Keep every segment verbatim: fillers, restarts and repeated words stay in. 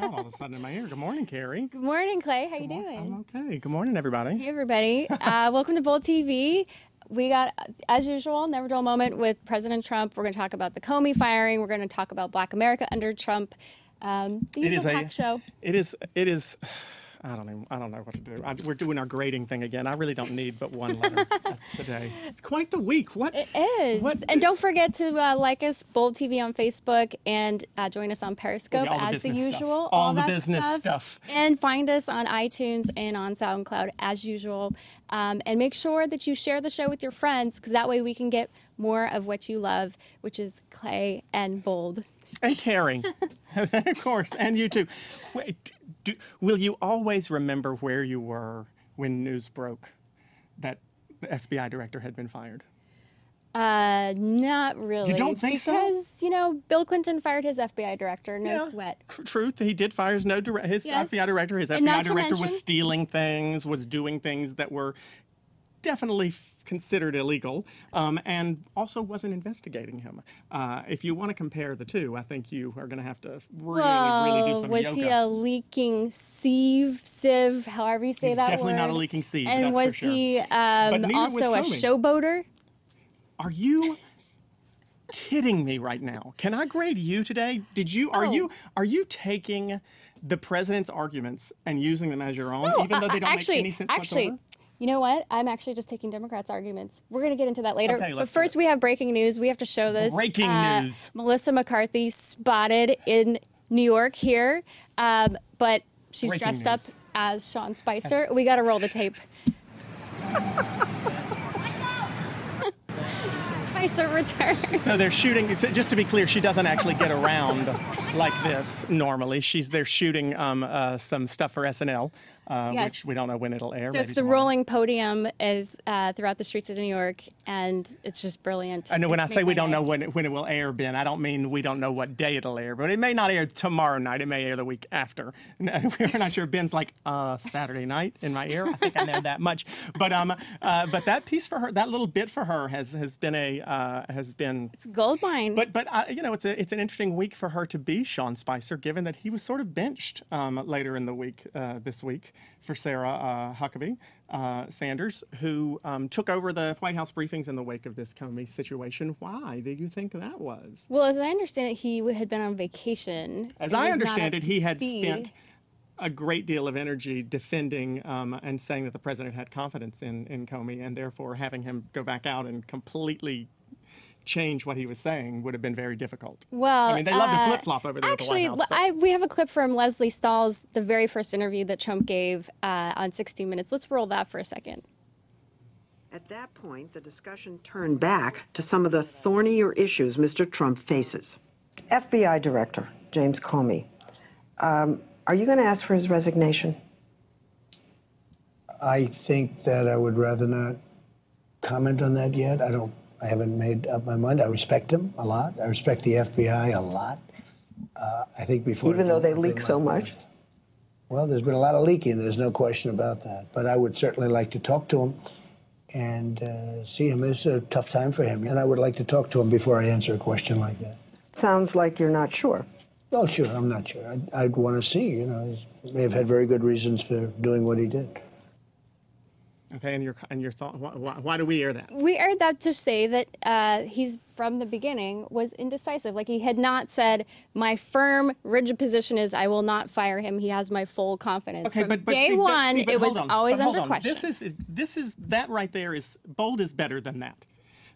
loud all of a sudden in my ear. Good morning, Carrie. Good morning, Clay. How Good you mor- doing? I'm okay. Good morning, everybody. Hey, everybody. uh, welcome to Bold T V. We got, as usual, never dull moment with President Trump. We're going to talk about the Comey firing. We're going to talk about Black America under Trump. Um, the usual packed show. It is. It is. I don't even, I don't know what to do. I, we're doing our grading thing again. I really don't need but one letter today. It's quite the week. What it is. What, and don't forget to uh, like us, Bold T V on Facebook, and uh, join us on Periscope yeah, the as the usual. Stuff. All, all the business stuff. stuff. And find us on iTunes and on SoundCloud as usual. Um, and make sure that you share the show with your friends, because that way we can get more of what you love, which is Clay and Bold. And Carrie, of course, and you too. Wait, do, will you always remember where you were when news broke that the F B I director had been fired? Uh, not really. You don't think because, so? Because, you know, Bill Clinton fired his F B I director, no yeah, sweat. Truth, he did fire his, no dire- his yes. F B I director. His and F B I director mention- was stealing things, was doing things that were definitely considered illegal, um, and also wasn't investigating him. Uh, if you want to compare the two, I think you are going to have to really, Whoa, really do some was yoga. Was he a leaking sieve, sieve, however you say that definitely word? Definitely not a leaking sieve, and that's was for sure. he um, also was a showboater? Are you kidding me right now? Can I grade you today? Did you? Are oh. you? Are you taking the president's arguments and using them as your own, no, even though they don't actually, make any sense actually, whatsoever? You know what? I'm actually just taking Democrats' arguments. We're going to get into that later. Okay, but first, we have breaking news. We have to show this. Breaking uh, news. Melissa McCarthy spotted in New York here, um, but she's breaking dressed news. up as Sean Spicer. Yes. We got to roll the tape. Spicer returns. So they're shooting, just to be clear, she doesn't actually get around like this normally. She's They're shooting um, uh, some stuff for S N L. Uh, yes. Which we don't know when it'll air. So it's the tomorrow. rolling podium is uh, throughout the streets of New York, and it's just brilliant. I know when I say we don't know when it, when it will air, Ben, I don't mean we don't know what day it'll air, but it may not air tomorrow night. It may air the week after. No, we're not sure. Ben's like, uh, Saturday night in my ear. I think I know that much. But um, uh, but that piece for her, that little bit for her has has been a uh, has been it's gold mine. But but uh, you know, it's a it's an interesting week for her to be Sean Spicer, given that he was sort of benched um, later in the week uh, this week. For Sarah uh, Huckabee uh, Sanders, who um, took over the White House briefings in the wake of this Comey situation. Why do you think that was? Well, as I understand it, he had been on vacation. As I understand it, he had spent a great deal of energy defending um, and saying that the president had confidence in, in Comey, and therefore having him go back out and completely change what he was saying would have been very difficult. Well, I mean, they love uh, to flip-flop over there. Actually, at the White House, I, we have a clip from Leslie Stahl's, the very first interview that Trump gave uh, on sixty minutes. Let's roll that for a second. At that point, the discussion turned back to some of the thornier issues Mister Trump faces. F B I Director James Comey, um, are you going to ask for his resignation? I think that I would rather not comment on that yet. I don't I haven't made up my mind. I respect him a lot. I respect the F B I a lot. Uh, I think before... Even though they leak so much? Well, there's been a lot of leaking. There's no question about that. But I would certainly like to talk to him and uh, see him. It's a tough time for him. And I would like to talk to him before I answer a question like that. Sounds like you're not sure. Well, sure, I'm not sure. I'd, I'd want to see, you know. He may have had very good reasons for doing what he did. Okay, and your and your thought. Why, why, why do we air that? We aired that to say that uh, he's from the beginning was indecisive. Like he had not said, "My firm, rigid position is I will not fire him. He has my full confidence." Okay, from but, but day see, one, but, see, but it was on, always under on. question. This is, is this is that right there is Bold is better than that,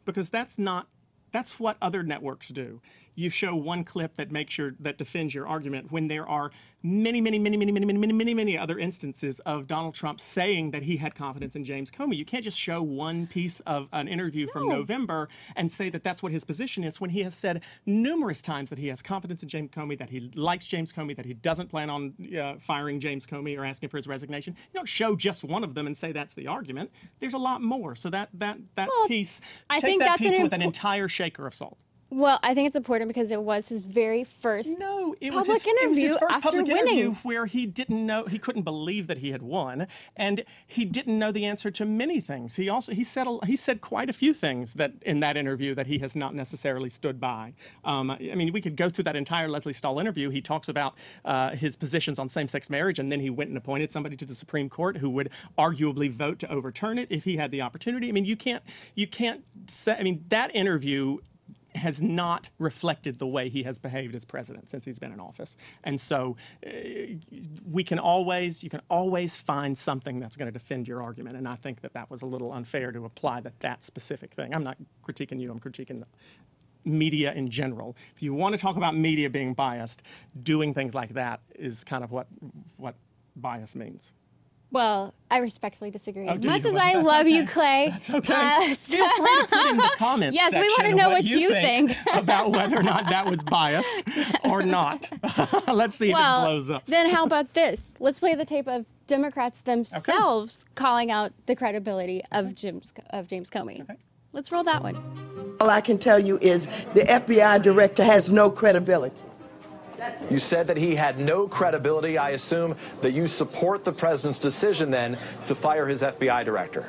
because that's not that's what other networks do. You show one clip that makes your that defends your argument when there are many, many, many, many, many, many, many, many, many other instances of Donald Trump saying that he had confidence in James Comey. You can't just show one piece of an interview no. from November and say that that's what his position is when he has said numerous times that he has confidence in James Comey, that he likes James Comey, that he doesn't plan on uh, firing James Comey or asking for his resignation. You don't show just one of them and say that's the argument. There's a lot more. So that that that well, piece, I take think that that's piece an imp- with an entire shaker of salt. Well, I think it's important because it was his very first no, it public was his, interview it was his first after public winning. Interview where he didn't know, he couldn't believe that he had won, and he didn't know the answer to many things. He also he said he said quite a few things that in that interview that he has not necessarily stood by. Um, I mean, we could go through that entire Leslie Stahl interview. He talks about uh, his positions on same-sex marriage, and then he went and appointed somebody to the Supreme Court who would arguably vote to overturn it if he had the opportunity. I mean, you can't you can't say. I mean, that interview has not reflected the way he has behaved as president since he's been in office. And so uh, we can always, you can always find something that's going to defend your argument. And I think that that was a little unfair to apply that that specific thing. I'm not critiquing you, I'm critiquing the media in general. If you want to talk about media being biased, doing things like that is kind of what what bias means. Well, I respectfully disagree. Oh, as much as I love okay. you, Clay. That's okay. Uh, Feel free to put in the comments yes, section we want to know what, what you think, think. about whether or not that was biased or not. Let's see well, if it blows up. Then how about this? Let's play the tape of Democrats themselves okay. calling out the credibility of, okay. James, of James Comey. Okay. Let's roll that one. All I can tell you is the F B I director has no credibility. You said that he had no credibility. I assume that you support the president's decision then to fire his F B I director.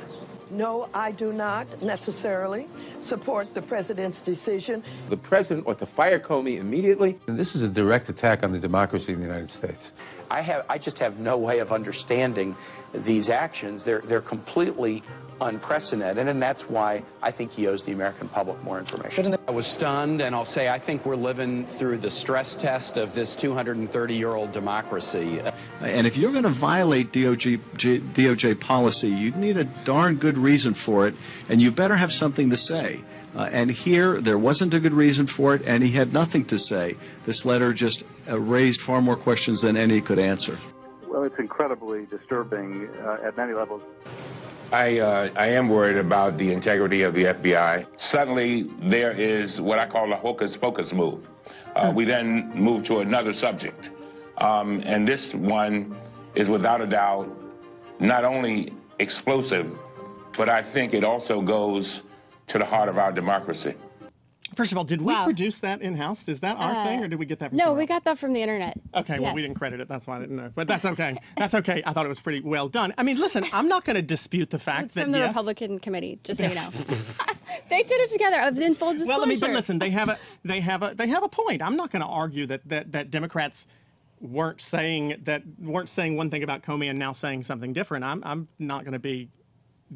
No, I do not necessarily support the president's decision. The president ought to fire Comey immediately. And this is a direct attack on the democracy in the United States. I have, I just have no way of understanding these actions. They're, they're completely unprecedented, and that's why I think he owes the American public more information. I was stunned, and I'll say I think we're living through the stress test of this two hundred thirty year old democracy. And if you're going to violate D O J, D O J policy, you need a darn good reason for it, and you better have something to say. Uh, and here, there wasn't a good reason for it, and he had nothing to say. This letter just uh, raised far more questions than any could answer. Well, it's incredibly disturbing uh, at many levels. I, uh, I am worried about the integrity of the F B I. Suddenly, there is what I call a hocus-pocus move. Uh, we then move to another subject. Um, and this one is without a doubt not only explosive, but I think it also goes to the heart of our democracy. First of all, did we wow. produce that in-house? Is that our uh, thing, or did we get that from No, we got that from the internet. Okay, yes. Well, we didn't credit it. That's why I didn't know. But that's okay. That's okay. I thought it was pretty well done. I mean, listen, I'm not going to dispute the fact it's that, yes. from the yes, Republican committee, just so you know. They did it together, in full disclosure. Well, let me, but listen, they have a, they have a, they have a point. I'm not going to argue that, that, that Democrats weren't saying, that weren't saying one thing about Comey and now saying something different. I'm, I'm not going to be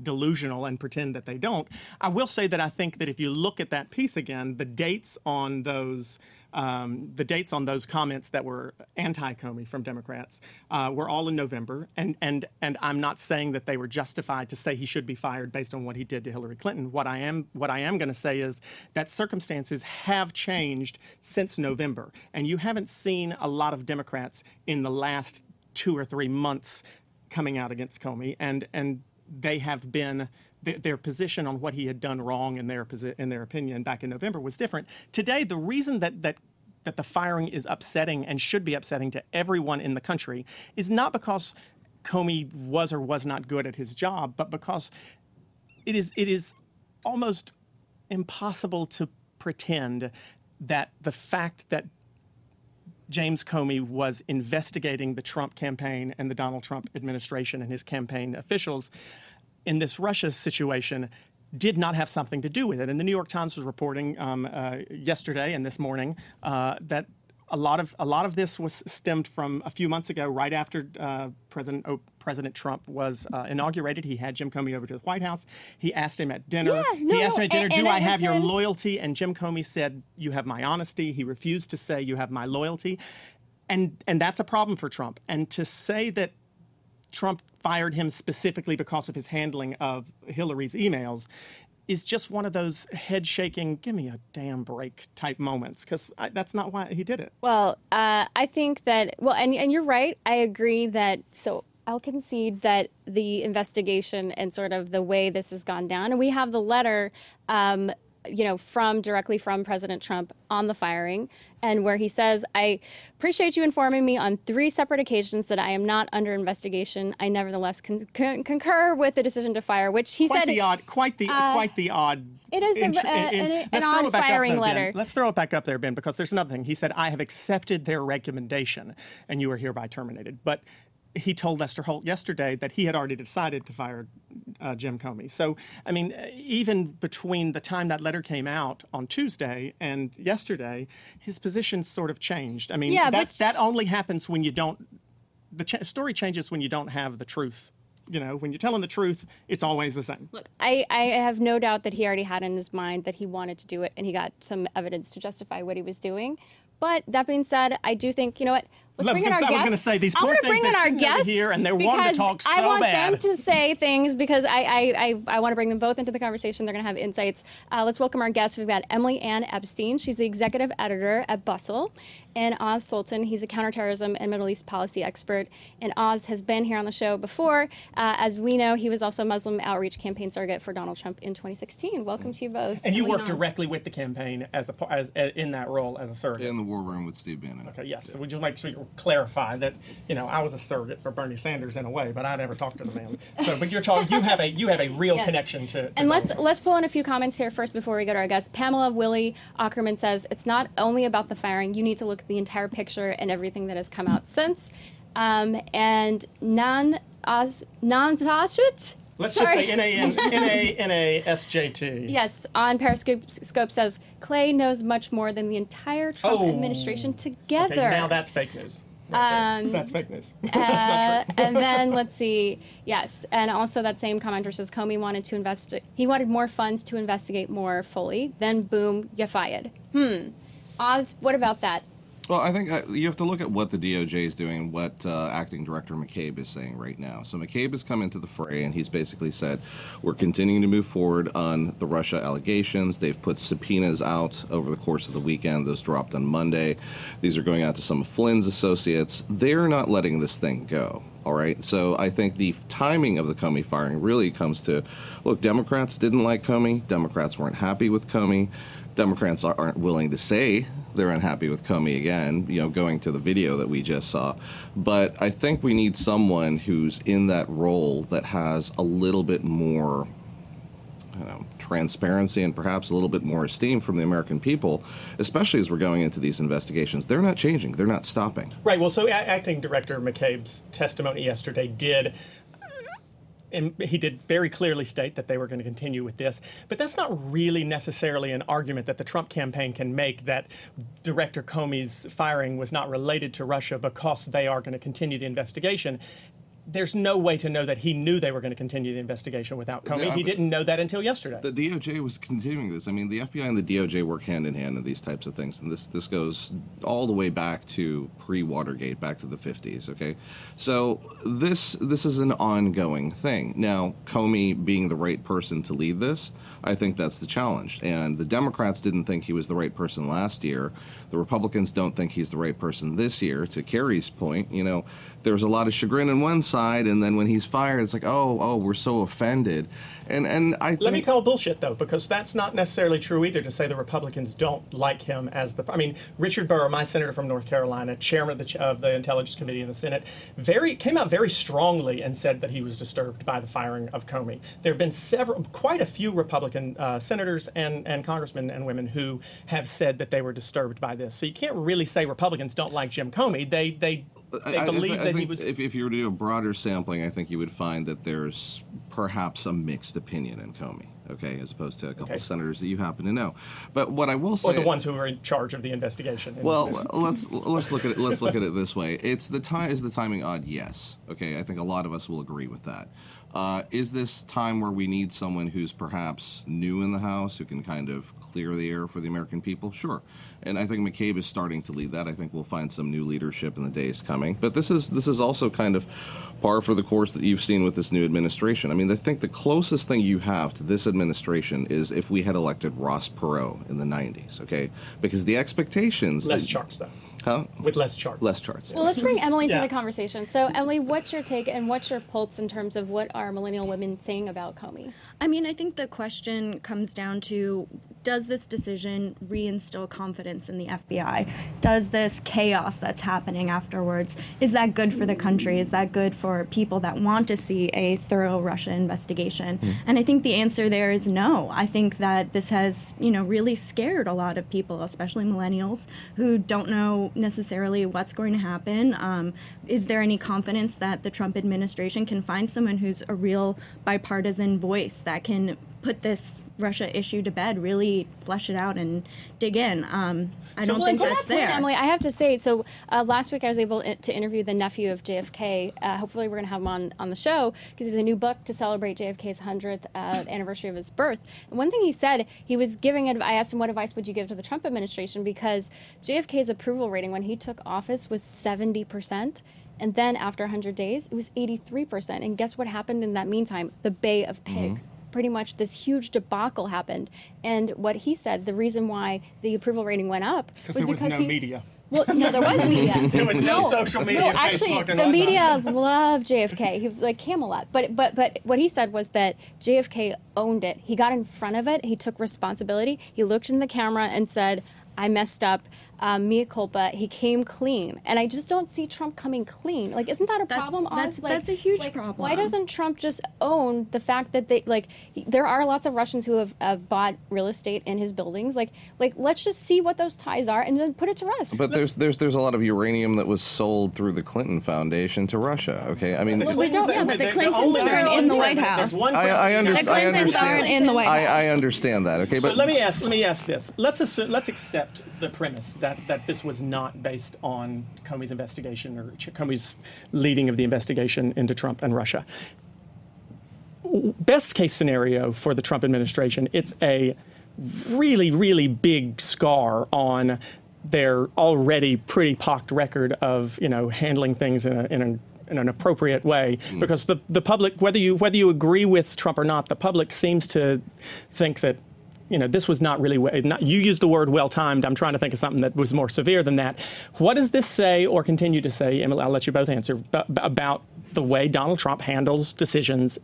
delusional and pretend that they don't. I will say that I think that if you look at that piece again, the dates on those um, the dates on those comments that were anti-Comey from Democrats uh, were all in November, and and and I'm not saying that they were justified to say he should be fired based on what he did to Hillary Clinton. What I am what I am going to say is that circumstances have changed since November, and you haven't seen a lot of Democrats in the last two or three months coming out against Comey, and and. They have been th- their position on what he had done wrong in their posi- in their opinion back in November was different. Today, the reason that that that the firing is upsetting and should be upsetting to everyone in the country is not because Comey was or was not good at his job, but because it is it is almost impossible to pretend that the fact that James Comey was investigating the Trump campaign and the Donald Trump administration and his campaign officials in this Russia situation did not have something to do with it. And the New York Times was reporting um, uh, yesterday and this morning uh, that a lot of a lot of this was stemmed from a few months ago, right after uh, President o- President Trump was uh, inaugurated. He had Jim Comey over to the White House. He asked him at dinner. Yeah, no, he asked him at dinner, and, "Do and I have your loyalty?" And Jim Comey said, "You have my honesty." He refused to say, "You have my loyalty," and and that's a problem for Trump. And to say that Trump fired him specifically because of his handling of Hillary's emails is just one of those head-shaking, give me a damn break type moments, because that's not why he did it. Well, uh, I think that, well, and, and you're right. I agree that, so I'll concede that the investigation and sort of the way this has gone down, and we have the letter um, you know, from directly from President Trump on the firing, and where he says, I appreciate you informing me on three separate occasions that I am not under investigation. I nevertheless con- con- concur with the decision to fire, which he quite said. The odd, quite the uh, quite the odd. It is int- a, a, int- an, an odd firing letter. Ben. Let's throw it back up there, Ben, because there's another thing. He said, I have accepted their recommendation, and you are hereby terminated. But he told Lester Holt yesterday that he had already decided to fire uh, Jim Comey. So, I mean, even between the time that letter came out on Tuesday and yesterday, his position sort of changed. I mean, yeah, that, but... that only happens when you don't – the ch- story changes when you don't have the truth. You know, when you're telling the truth, it's always the same. Look, I, I have no doubt that he already had in his mind that he wanted to do it, and he got some evidence to justify what he was doing. But that being said, I do think, you know what? Let's bring in our guests. I was going to say, these poor things, they're here and they're wanting to talk so bad. I want them to say things because I, I, I, I want to bring them both into the conversation. They're going to have insights. Uh, let's welcome our guests. We've got Emily Anne Epstein. She's the executive editor at Bustle. And Oz Sultan, he's a counterterrorism and Middle East policy expert. And Oz has been here on the show before. Uh, as we know, he was also a Muslim outreach campaign surrogate for Donald Trump in twenty sixteen. Welcome to you both. And you worked directly with the campaign as a as, as in that role as a surrogate. In the war room with Steve Bannon. Okay, yes. Yeah. So would you like to clarify that, you know, I was a surrogate for Bernie Sanders in a way, but I never talked to the man. So, but you're talking, you have a you have a real yes. connection to. to and let's Bernie. let's pull in a few comments here first before we go to our guests. Pamela Willie Ackerman says it's not only about the firing. You need to look the entire picture and everything that has come out since. Um, and Nan Oz Nan Tashit. Let's Sorry. just say N A N A S J T. Yes, on Periscope Scope says, Clay knows much more than the entire Trump oh. administration together. Okay, now that's fake news. Right um, that's fake news. Uh, that's not true. And then, let's see, yes, and also that same commenter says, Comey wanted to investi- he wanted more funds to investigate more fully, then boom, you fired. Hmm. Oz, what about that? Well, I think uh, you have to look at what the D O J is doing and what uh, Acting Director McCabe is saying right now. So McCabe has come into the fray, and he's basically said, we're continuing to move forward on the Russia allegations. They've put subpoenas out over the course of the weekend. Those dropped on Monday. These are going out to some of Flynn's associates. They're not letting this thing go. All right. So I think the timing of the Comey firing really comes to, look, Democrats didn't like Comey. Democrats weren't happy with Comey. Democrats aren't willing to say they're unhappy with Comey again, you know, going to the video that we just saw. But I think we need someone who's in that role that has a little bit more I don't know, transparency and perhaps a little bit more esteem from the American people, especially as we're going into these investigations. They're not changing. They're not stopping. Right. Well, so Acting Director McCabe's testimony yesterday did... And he did very clearly state that they were going to continue with this. But that's not really necessarily an argument that the Trump campaign can make that Director Comey's firing was not related to Russia because they are going to continue the investigation. There's no way to know that he knew they were going to continue the investigation without Comey. No, he didn't know that until yesterday. The D O J was continuing this. I mean, the F B I and the D O J work hand in hand in these types of things. And this, this goes all the way back to pre-Watergate, back to the fifties, okay? So this this is an ongoing thing. Now, Comey being the right person to lead this, I think that's the challenge. And the Democrats didn't think he was the right person last year. The Republicans don't think he's the right person this year. To Kerry's point, you know, there's a lot of chagrin on one side, and then when he's fired, it's like, oh, oh, we're so offended. And and I think... Let me call bullshit, though, because that's not necessarily true either to say the Republicans don't like him as the... I mean, Richard Burr, my senator from North Carolina, chairman of the, of the Intelligence Committee in the Senate, very came out very strongly and said that he was disturbed by the firing of Comey. There have been several, quite a few Republican uh, senators and, and congressmen and women who have said that they were disturbed by this. So you can't really say Republicans don't like Jim Comey. They... they They I, believe I, I that he was. If, if you were to do a broader sampling, I think you would find that there's perhaps a mixed opinion in Comey, okay, as opposed to a couple okay. senators that you happen to know. But what I will say, or the ones who were in charge of the investigation. Well, the let's let's look at it. Let's look at it this way. It's the time is the timing odd. Yes, okay. I think a lot of us will agree with that. Uh, is this time where we need someone who's perhaps new in the House, who can kind of clear the air for the American people? Sure. And I think McCabe is starting to lead that. I think we'll find some new leadership in the days coming. But this is this is also kind of par for the course that you've seen with this new administration. I mean, I think the closest thing you have to this administration is if we had elected Ross Perot in the nineties, okay? Because the expectations... Less that, charts, though. Huh? With less charts. Less charts. Well, let's bring Emily yeah. to the conversation. So, Emily, what's your take and what's your pulse in terms of what are millennial women saying about Comey? I mean, I think the question comes down to does this decision reinstill confidence in the F B I? Does this chaos that's happening afterwards, is that good for the country? Is that good for people that want to see a thorough Russia investigation? Mm. And I think the answer there is no. I think that this has, you know, really scared a lot of people, especially millennials, who don't know necessarily what's going to happen. Um, is there any confidence that the Trump administration can find someone who's a real bipartisan voice that can put this Russia issue to bed, really flesh it out and dig in? Um, I so don't well, think that's that point, there. Emily, I have to say, so uh, last week I was able to interview the nephew of J F K. Uh, hopefully we're going to have him on, on the show because he's a new book to celebrate J F K's hundredth uh, anniversary of his birth. And one thing he said, he was giving advice. I asked him, what advice would you give to the Trump administration? Because J F K's approval rating when he took office was seventy percent. And then after one hundred days, it was eighty-three percent. And guess what happened in that meantime? The Bay of Pigs. Mm-hmm. Pretty much this huge debacle happened. And what he said, the reason why the approval rating went up was because there was no he, media. Well, no, there was media. There was no, no social media. No, actually, Facebook and the media loved J F K. He was like Camelot. But but but what he said was that J F K owned it. He got in front of it. He took responsibility. He looked in the camera and said, I messed up, um, mea culpa. He came clean. And I just don't see Trump coming clean. Like, isn't that a that's, problem, Oz? That's, like, that's a huge like, problem. Why doesn't Trump just own the fact that they, like, there are lots of Russians who have, have bought real estate in his buildings. Like, like let's just see what those ties are and then put it to rest. But let's, there's there's there's a lot of uranium that was sold through the Clinton Foundation to Russia, okay? I mean... Well, we don't, yeah, but the Clintons aren't in the White House. I, I, under, the I understand. Aren't in the White House. I, I understand that, okay? But so let me ask, let me ask this. Let's assume, let's accept the premise that, that this was not based on Comey's investigation or Comey's leading of the investigation into Trump and Russia. Best case scenario for the Trump administration, it's a really, really big scar on their already pretty pocked record of, you know, handling things in a, in a in an appropriate way, mm. because the the public, whether you whether you agree with Trump or not, the public seems to think that, you know, this was not really, not, you used the word well-timed. I'm trying to think of something that was more severe than that. What does this say, or continue to say, Emily, I'll let you both answer, b- about the way Donald Trump handles decisions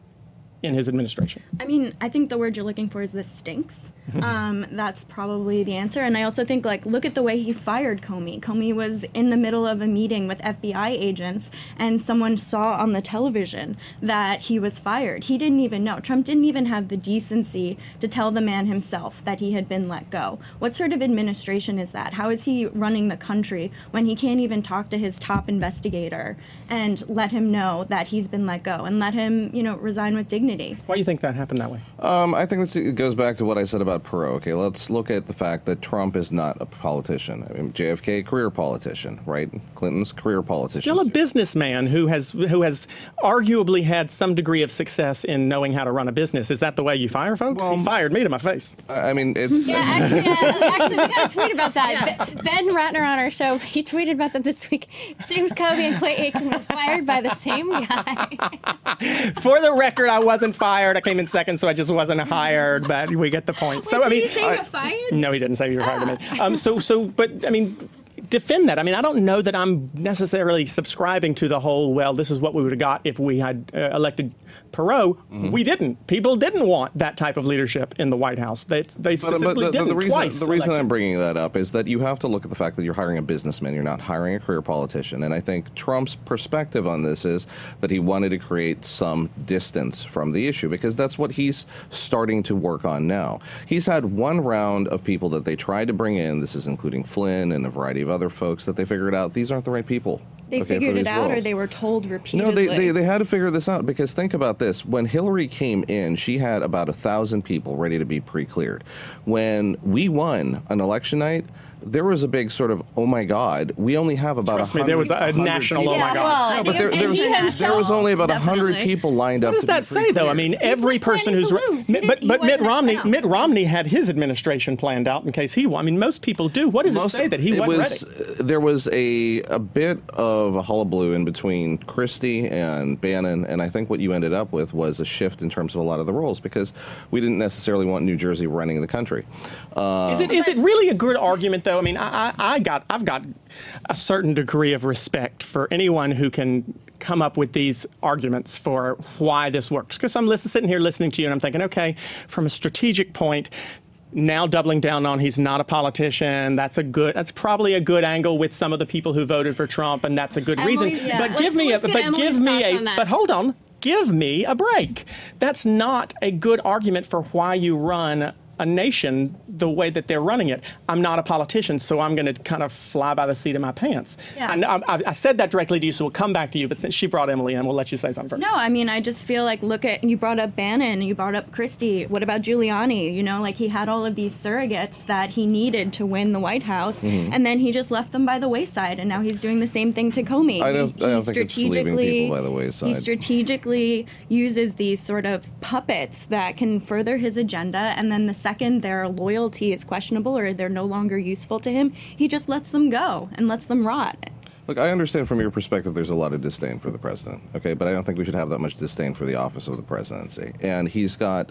in his administration? I mean, I think the word you're looking for is this stinks. Um, that's probably the answer. And I also think, like, look at the way he fired Comey. Comey was in the middle of a meeting with F B I agents, and someone saw on the television that he was fired. He didn't even know. Trump didn't even have the decency to tell the man himself that he had been let go. What sort of administration is that? How is he running the country when he can't even talk to his top investigator and let him know that he's been let go and let him, you know, resign with dignity? Why do you think that happened that way? Um, I think this, it goes back to what I said about Perot. Okay, let's look at the fact that Trump is not a politician. I mean, J F K, career politician, right? Clinton's career politician. Still a businessman who has who has arguably had some degree of success in knowing how to run a business. Is that the way you fire folks? Well, he fired me to my face. I mean, it's... Yeah, actually, uh, actually we got a tweet about that. Yeah. Be- Ben Ratner on our show, he tweeted about that this week. James Comey and Clay Aiken were fired by the same guy. For the record, I wasn't fired. I came in second, so I just wasn't hired. But we get the point. Wait, so I mean, did he say you were fired? No, he didn't say you were fired. Ah. Um, so, so, but I mean, defend that. I mean, I don't know that I'm necessarily subscribing to the whole, well, this is what we would have got if we had uh, elected Perot. Mm-hmm. We didn't. People didn't want that type of leadership in the White House. They, they specifically but, but the, didn't the reason, twice. The reason elected. I'm bringing that up is that you have to look at the fact that you're hiring a businessman. You're not hiring a career politician. And I think Trump's perspective on this is that he wanted to create some distance from the issue because that's what he's starting to work on now. He's had one round of people that they tried to bring in. This is including Flynn and a variety of other folks that they figured out these aren't the right people. They okay, figured it out roles. Or they were told repeatedly? No, they, they, they had to figure this out because think about this. When Hillary came in, she had about one thousand people ready to be pre-cleared. When we won on election night, there was a big sort of, oh, my God, we only have about Trust me, there was a national, people. oh, my God. Yeah, well, no, but there, there, was, himself, there was only about definitely. one hundred people lined up. What does that say, clear. though? I mean, every person who's... But, but, but Mitt Romney Mitt Romney had his administration planned out in case he won. I mean, most people do. What does most, it say that he wasn't was, ready? There was a, a bit of a hullabaloo in between Christie and Bannon, and I think what you ended up with was a shift in terms of a lot of the roles because we didn't necessarily want New Jersey running the country. Um, is it is it really a good argument, though? I mean, I, I got I've got a certain degree of respect for anyone who can come up with these arguments for why this works. Because I'm listen, sitting here listening to you and I'm thinking, OK, from a strategic point, now doubling down on he's not a politician. That's a good. That's probably a good angle with some of the people who voted for Trump, and that's a good Emily's, reason. Yeah. But let's, give me a. But Emily's give me a. But hold on. Give me a break. That's not a good argument for why you run a nation the way that they're running it. I'm not a politician, so I'm going to kind of fly by the seat of my pants. Yeah. I, I, I said that directly to you, so we'll come back to you. But since she brought Emily in, we'll let you say something first. No, I mean, I just feel like, look at, you brought up Bannon, you brought up Christie. What about Giuliani? You know, like he had all of these surrogates that he needed to win the White House, mm-hmm. and then he just left them by the wayside, and now he's doing the same thing to Comey. I don't, he, I don't think it's leaving people by the wayside. He strategically uses these sort of puppets that can further his agenda, and then the second Second, their loyalty is questionable or they're no longer useful to him, he just lets them go and lets them rot. Look, I understand from your perspective there's a lot of disdain for the president, okay? But I don't think we should have that much disdain for the office of the presidency. And he's got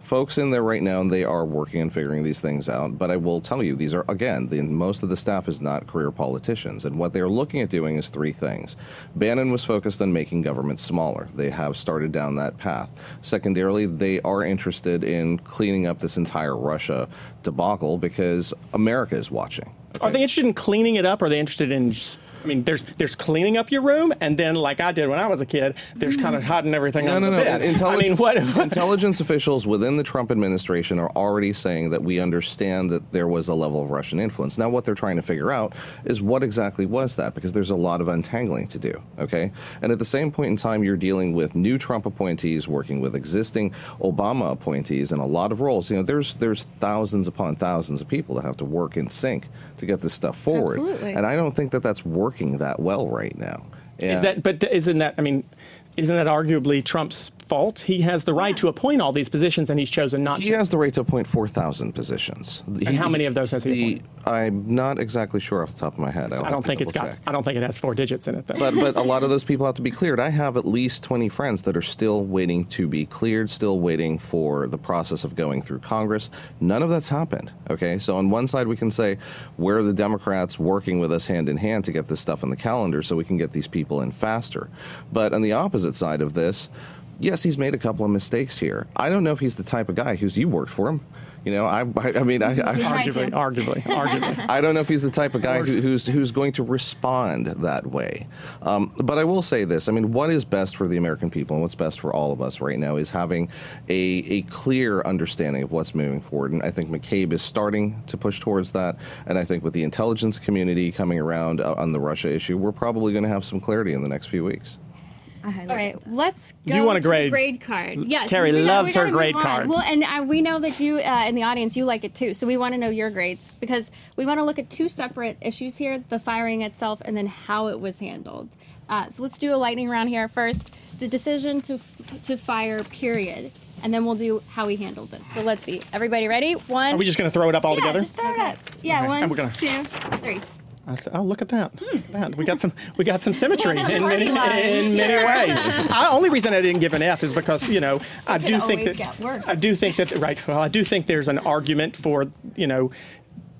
folks in there right now, and they are working and figuring these things out. But I will tell you, these are, again, the, most of the staff is not career politicians. And what they're looking at doing is three things. Bannon was focused on making government smaller. They have started down that path. Secondarily, they are interested in cleaning up this entire Russia debacle because America is watching. Okay? Are they interested in cleaning it up, or are they interested in... Just- I mean, there's there's cleaning up your room, and then, like I did when I was a kid, there's kind of hiding everything no, under no, the bed. No, no, intelligence, I mean, what, what? Intelligence officials within the Trump administration are already saying that we understand that there was a level of Russian influence. Now, what they're trying to figure out is what exactly was that, because there's a lot of untangling to do, okay? And at the same point in time, you're dealing with new Trump appointees working with existing Obama appointees in a lot of roles. You know, there's, there's thousands upon thousands of people that have to work in sync to get this stuff forward. Absolutely. And I don't think that that's working. Working that well right now. Yeah. Is that, but isn't that, I mean, isn't that arguably Trump's fault? He has the right yeah. to appoint all these positions, and he's chosen not he to. He has the right to appoint four thousand positions. And he, how many of those has he the, appointed? I'm not exactly sure off the top of my head. I don't, I don't think it's got, check. I don't think it has four digits in it, though. But, but a lot of those people have to be cleared. I have at least twenty friends that are still waiting to be cleared, still waiting for the process of going through Congress. None of that's happened, okay? So on one side, we can say, where are the Democrats working with us hand in hand to get this stuff on the calendar so we can get these people in faster? But on the opposite side of this, yes, he's made a couple of mistakes here. I don't know if he's the type of guy who's you worked for him. You know, I, I mean, I, I arguably, arguably, arguably. I don't know if he's the type of guy who, who's who's going to respond that way. Um, but I will say this. I mean, what is best for the American people and what's best for all of us right now is having a, a clear understanding of what's moving forward. And I think McCabe is starting to push towards that. And I think with the intelligence community coming around on the Russia issue, we're probably going to have some clarity in the next few weeks. All right, let's go you want a grade. To grade card. Yes, Carrie we, loves we her grade cards. Well, and uh, we know that you uh, in the audience, you like it too. So we want to know your grades because we want to look at two separate issues here, the firing itself and then how it was handled. Uh, so let's do a lightning round here first. The decision to f- to fire, period. And then we'll do how he handled it. So let's see. Everybody ready? One. Are we just going to throw it up all yeah, together? Yeah, just throw okay. it up. Yeah, okay. one, gonna... two, three. I said, oh, look at that. Hmm. that. We got some we got some symmetry well, in many lines. in many ways. The only reason I didn't give an F is because, you know, it I do think that get worse. I do think that right well, I do think there's an argument for, you know,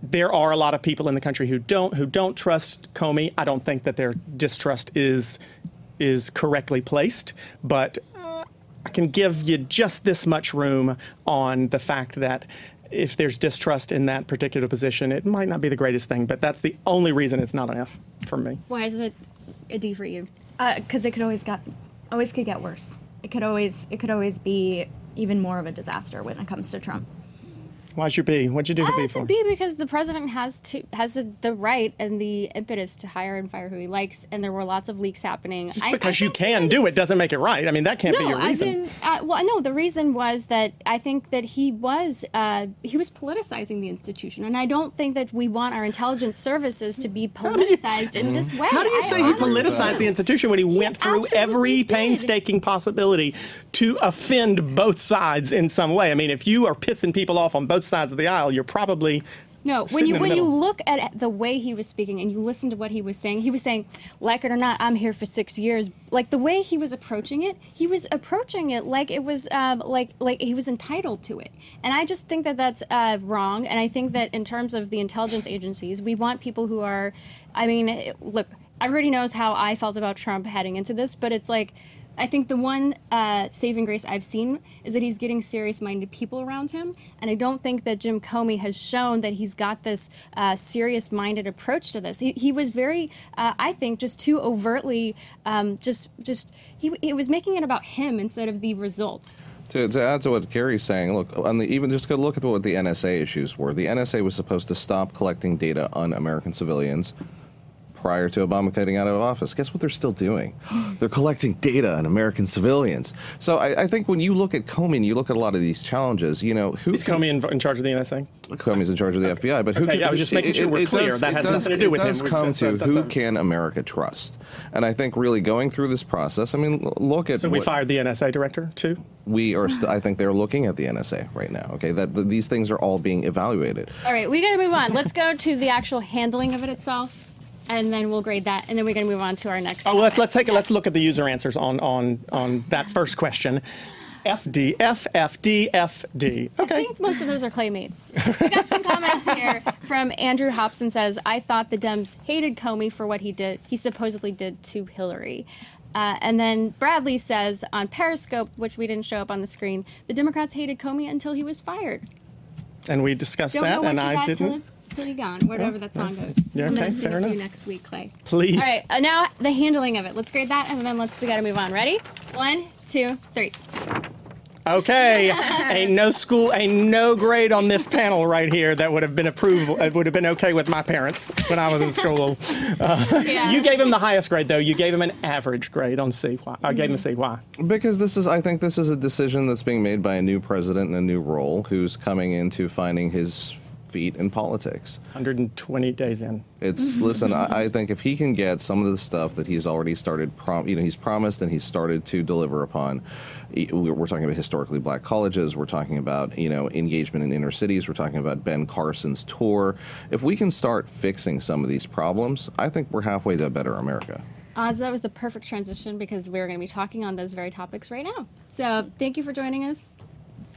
there are a lot of people in the country who don't who don't trust Comey. I don't think that their distrust is is correctly placed, but uh, I can give you just this much room on the fact that if there's distrust in that particular position, it might not be the greatest thing, but that's the only reason it's not an F for me. Why is it a D for you? Because uh, it could always got, always could get worse. It could always it could always be even more of a disaster when it comes to Trump. Why's your B? What'd you do uh, the B for? It's a B because the president has to has the, the right and the impetus to hire and fire who he likes, and there were lots of leaks happening. Just I, because I you can think, do it doesn't make it right. I mean, that can't no, be your reason. I mean, uh, well, no, the reason was that I think that he was uh, he was politicizing the institution, and I don't think that we want our intelligence services to be politicized you, in this way. How do you I say he politicized do. the institution when he, he went through every did. painstaking possibility to offend both sides in some way? I mean, if you are pissing people off on both sides of the aisle, you're probably no. When you when middle. you look at the way he was speaking and you listen to what he was saying, he was saying, like it or not, I'm here for six years. Like the way he was approaching it, he was approaching it like it was um, like like he was entitled to it. And I just think that that's uh, wrong. And I think that in terms of the intelligence agencies, we want people who are. I mean, look, everybody knows how I felt about Trump heading into this, but it's like. I think the one uh, saving grace I've seen is that he's getting serious-minded people around him, and I don't think that Jim Comey has shown that he's got this uh, serious-minded approach to this. He, he was very, uh, I think, just too overtly, um, just just he, he was making it about him instead of the results. To, to add to what Gary's saying, look, on the, even just go look at what the N S A issues were. The N S A was supposed to stop collecting data on American civilians prior to Obama getting out of office. Guess what they're still doing? They're collecting data on American civilians. So I, I think when you look at Comey and you look at a lot of these challenges, you know, who is can, Comey in, in charge of the N S A? Comey's in charge of the okay. F B I, but who? Okay, can, yeah, I was just making it, sure we're clear. Does, that has does, nothing to do with him. It does him. come to that's, that's who a, can America trust, and I think really going through this process. I mean, look at. So we what, fired the N S A director too. We are. St- I think they're looking at the N S A right now. Okay, that th- these things are all being evaluated. All right, we got to move on. Let's go to the actual handling of it itself. And then we'll grade that, and then we're going to move on to our next. Oh, let's, let's take a yes. let's look at the user answers on on on that first question. F D, F, F, D, F, D. Okay. I think most of those are Claymates. We got some comments here from Andrew Hobson. Says, I thought the Dems hated Comey for what he did. He supposedly did to Hillary. Uh, and then Bradley says on Periscope, which we didn't show up on the screen, the Democrats hated Comey until he was fired. And we discussed Don't that, and I didn't. Till gone, whatever yeah, that song yeah. goes. Yeah, okay, fair enough. Next week, Clay. Please. All right, uh, now the handling of it. Let's grade that, and then let's we got to move on. Ready? One, two, three. Okay, a no school, a no grade on this panel right here. That would have been approvable. It would have been okay with my parents when I was in school. Uh, yeah. You gave him the highest grade, though. You gave him an average grade on C. Why? I gave him a C. Why? Because this is, I think, this is a decision that's being made by a new president in a new role who's coming into finding his feet in politics. one hundred twenty days in. It's listen. I, I think if he can get some of the stuff that he's already started, prom, you know, he's promised and he's started to deliver upon. We're talking about historically black colleges. We're talking about you know engagement in inner cities. We're talking about Ben Carson's tour. If we can start fixing some of these problems, I think we're halfway to a better America. Oz, that was the perfect transition because we're going to be talking on those very topics right now. So thank you for joining us.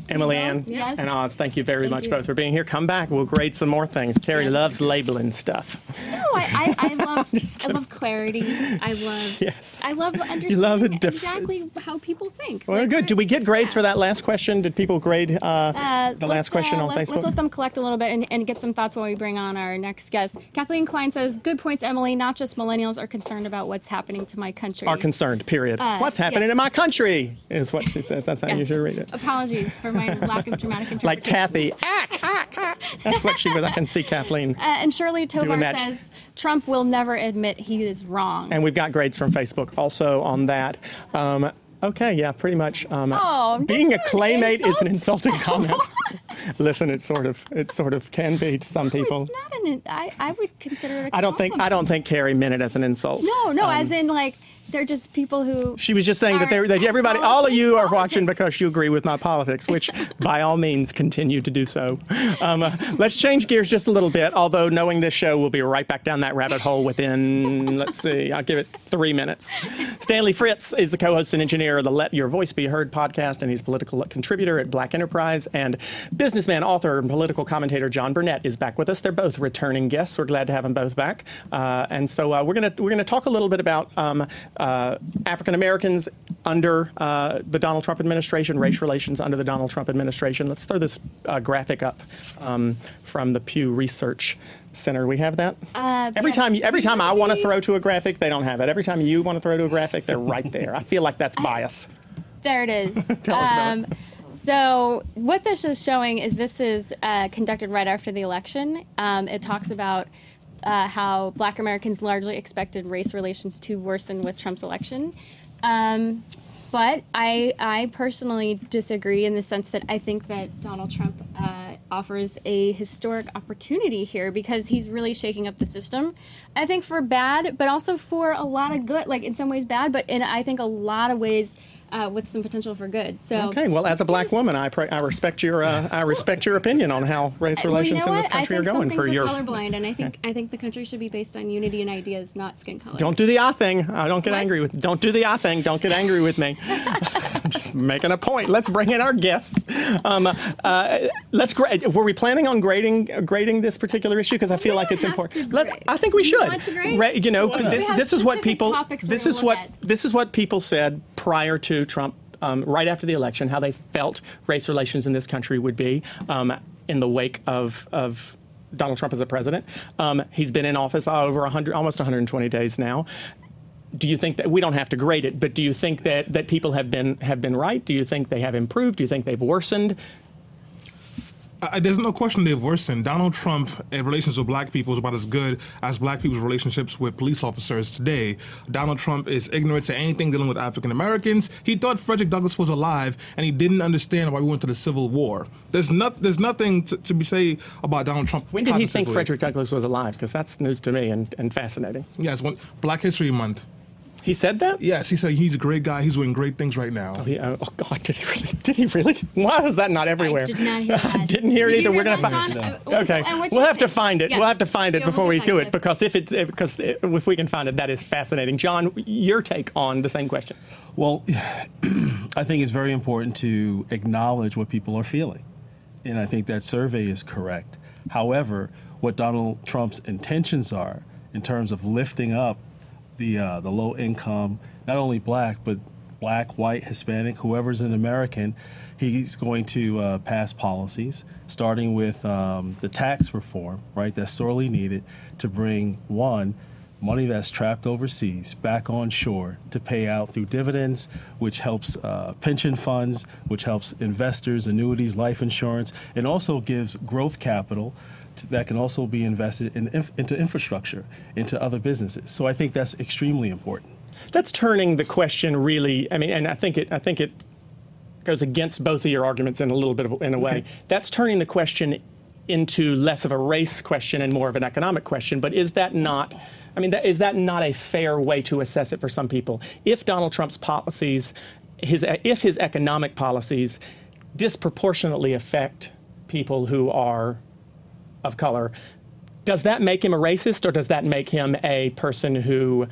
Emily Anne yes. and Oz, thank you very thank much you. both for being here. Come back. We'll grade some more things. Carrie yes. loves labeling stuff. No, I, I, I love I love clarity. I love yes. I love understanding you love def- exactly how people think. Well, like, good. Did we get grades yeah. for that last question? Did people grade uh, uh, the last question uh, on let, Facebook? Let's let them collect a little bit and, and get some thoughts while we bring on our next guest. Kathleen Klein says, good points, Emily. Not just millennials are concerned about what's happening to my country. Are concerned, period. Uh, what's happening yes. in my country is what she says. That's how yes. you should read it. Apologies for my lack of dramatic interpretation. Like Kathy. Ah, ah, ah. That's what she was. I can see Kathleen. Uh, and Shirley Tovar says, Trump will never admit he is wrong. And we've got grades from Facebook also on that. Um, okay, yeah, pretty much. Um, oh, being a Claymate insult. is an insulting comment. Listen, it sort of it sort of can be to some no, people. It's not an, I, I would consider it a compliment. I don't think I don't think Carrie meant it as an insult. No, no, um, as in like they're just people who. She was just saying that they're that everybody, all of you, are watching because you agree with my politics, which by all means continue to do so. Um, uh, let's change gears just a little bit. Although knowing this show, we'll be right back down that rabbit hole within. Let's see, I'll give it three minutes. Stanley Fritz is the co-host and engineer of the Let Your Voice Be Heard podcast, and he's a political contributor at Black Enterprise. And businessman, author, and political commentator John Burnett is back with us. They're both returning guests. We're glad to have them both back. Uh, and so uh, we're gonna we're gonna talk a little bit about. Um, Uh, African Americans under uh, the Donald Trump administration, race relations under the Donald Trump administration. Let's throw this uh, graphic up um, from the Pew Research Center. We have that? Uh, every yes. time every time I want to throw to a graphic, they don't have it. Every time you want to throw to a graphic, they're right there. I feel like that's bias. I, there it is. Tell um, us about it. So what this is showing is this is uh, conducted right after the election. Um, it talks about Uh, how Black Americans largely expected race relations to worsen with Trump's election. Um, but I, I personally disagree in the sense that I think that Donald Trump uh, offers a historic opportunity here because he's really shaking up the system. I think for bad, but also for a lot of good, like in some ways bad, but in I think a lot of ways Uh, with some potential for good. So okay. Well, as a black woman, I pray, I respect your uh, I respect your opinion on how race relations well, you know in this country are going. For your colorblind, and I think I think the country should be based on unity and ideas, not skin color. Don't do the I thing. I don't get what? angry with. Don't do the I thing. Don't get angry with me. I'm just making a point. Let's bring in our guests. Um, uh, let's grade. Were we planning on grading grading this particular issue? Because I feel like it's important. Let, I think we should. You want to grade? Ra- you know, yeah. this, this is what people. This is what at. this is what people said prior to Trump, um, right after the election, how they felt race relations in this country would be um, in the wake of of. Donald Trump as a president. Um, he's been in office over one hundred, almost one hundred twenty days now. Do you think that we don't have to grade it? But do you think that, that people have been have been right? Do you think they have improved? Do you think they've worsened? Uh, there's no question they've worsened. Donald Trump, uh, relations with black people is about as good as black people's relationships with police officers today. Donald Trump is ignorant to anything dealing with African Americans. He thought Frederick Douglass was alive, and he didn't understand why we went to the Civil War. There's not, there's nothing to, to be say about Donald Trump. When did he think Frederick Douglass was alive? Because that's news to me and, and fascinating. Yes, when Black History Month. He said that? Yes, he said he's a great guy. He's doing great things right now. Oh, he, oh God, did he really? Did he really? Why was that not everywhere? I did not hear that. I didn't hear did it either. We're going to find it. No. Okay. We'll have to find it. Yes. We'll have to find it yeah, before we do it, it because if it's because if, if we can find it, that is fascinating. John, your take on the same question. Well, I think it's very important to acknowledge what people are feeling. And I think that survey is correct. However, what Donald Trump's intentions are in terms of lifting up the uh, the low income, not only black, but black, white, Hispanic, whoever's an American, he's going to uh, pass policies, starting with um, the tax reform, right, that's sorely needed to bring, one, money that's trapped overseas back on shore to pay out through dividends, which helps uh, pension funds, which helps investors, annuities, life insurance, and also gives growth capital that can also be invested in, into infrastructure, into other businesses. So I think that's extremely important. That's turning the question really, I mean, and I think it I think it goes against both of your arguments in a little bit of in a way. Okay. That's turning the question into less of a race question and more of an economic question. But is that not, I mean, that, is that not a fair way to assess it for some people? If Donald Trump's policies, his if his economic policies disproportionately affect people who are of color, does that make him a racist, or does that make him a person who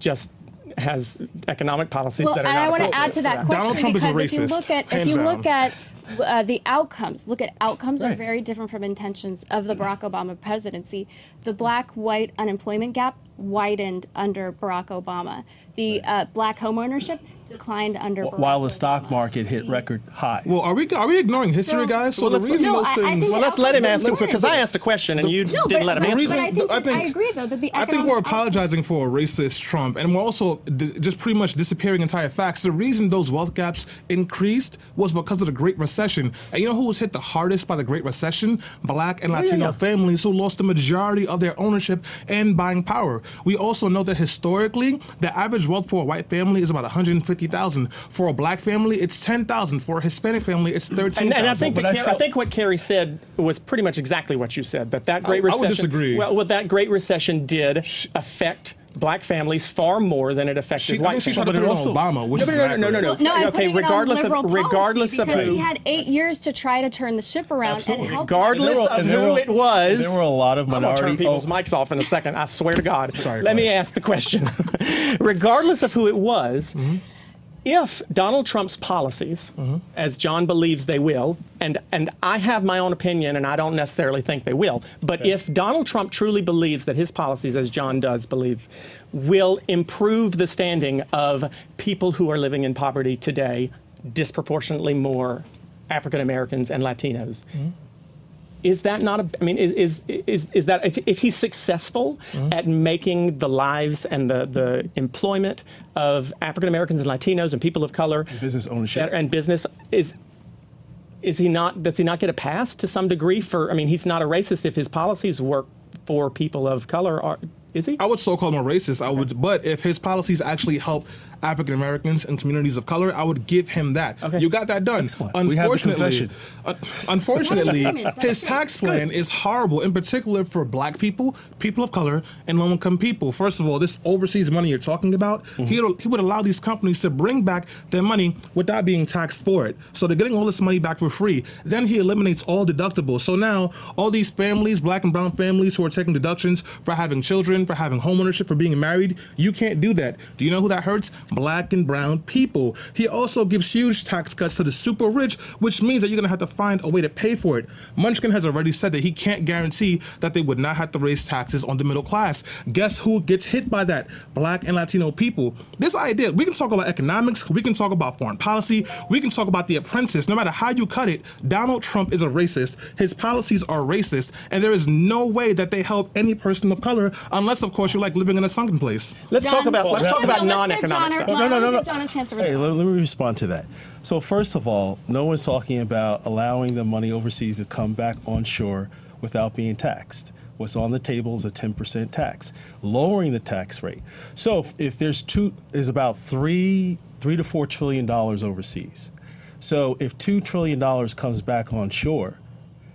just has economic policies well, that are not appropriate? Well, I want to add to that question Donald Trump because is a if racist. you look at Hands if you down. look at uh, the outcomes, look at outcomes right. are very different from intentions of the Barack Obama presidency. The black-white unemployment gap widened under Barack Obama. The uh, black homeownership declined under well, Barack while the Obama. stock market hit record highs. Well, are we are we ignoring history, so, guys? So well, the let's, reason no, those I, things. I well, let's let him ask because I asked a question and the, you no, didn't but, let him answer. Reason, I, think I, think, I agree, though. That the I think we're apologizing for a racist Trump, and we're also d- just pretty much disappearing entire facts. The reason those wealth gaps increased was because of the Great Recession, and you know who was hit the hardest by the Great Recession? Black and Latino yeah, yeah. families who lost the majority of their ownership and buying power. We also know that historically, the average wealth for a white family is about one hundred fifty thousand dollars. For a black family, it's ten thousand dollars. For a Hispanic family, it's thirteen thousand dollars. And, and I, think Car- I, felt- I think what Carrie said was pretty much exactly what you said. But that Great I, Recession, I would disagree. Well, well, that Great Recession did affect black families far more than it affected she, white families. But it also Obama, which no, is no, no, no, no, no. no okay, regardless of regardless of who, because he had eight years to try to turn the ship around. Absolutely. And help regardless were, of who were, it was. There were a lot of minority. I'm gonna turn people's oh. mics off in a second. I swear to God. Sorry. Let God. me ask the question. Regardless of who it was, mm-hmm. if Donald Trump's policies, mm-hmm. as John believes they will, and and I have my own opinion, and I don't necessarily think they will, but okay. if Donald Trump truly believes that his policies, as John does believe, will improve the standing of people who are living in poverty today, disproportionately more African Americans and Latinos, mm-hmm. is that not a, I mean, is is is, is that, if, if he's successful mm-hmm. at making the lives and the, the employment of African Americans and Latinos and people of color. And business ownership. Better, and business, is is he not, does he not get a pass to some degree for, I mean, he's not a racist if his policies work for people of color, are, is he? I would so call him a racist, I would, okay. but if his policies actually help African Americans and communities of color, I would give him that. Okay. You got that done. Excellent. Unfortunately, uh, unfortunately, his tax plan is horrible, in particular for black people, people of color, and low-income people. First of all, this overseas money you're talking about, mm-hmm. he, he would allow these companies to bring back their money without being taxed for it. So they're getting all this money back for free. Then he eliminates all deductibles. So now all these families, black and brown families who are taking deductions for having children, for having homeownership, for being married, you can't do that. Do you know who that hurts? black and brown people. He also gives huge tax cuts to the super rich, which means that you're going to have to find a way to pay for it. Munchkin has already said that he can't guarantee that they would not have to raise taxes on the middle class. Guess who gets hit by that? Black and Latino people. This idea, we can talk about economics, we can talk about foreign policy, we can talk about The Apprentice. No matter how you cut it, Donald Trump is a racist. His policies are racist, and there is no way that they help any person of color, unless, of course, you're like living in a sunken place. Let's Don, talk about let's well, talk about no, non-economic stuff. No, no, no, no. Don a chance to hey, let, let me respond to that. So first of all, no one's talking about allowing the money overseas to come back onshore without being taxed. What's on the table is a ten percent tax, lowering the tax rate. So if, if there's two, is about three, three to four trillion dollars overseas. So if two trillion dollars comes back on shore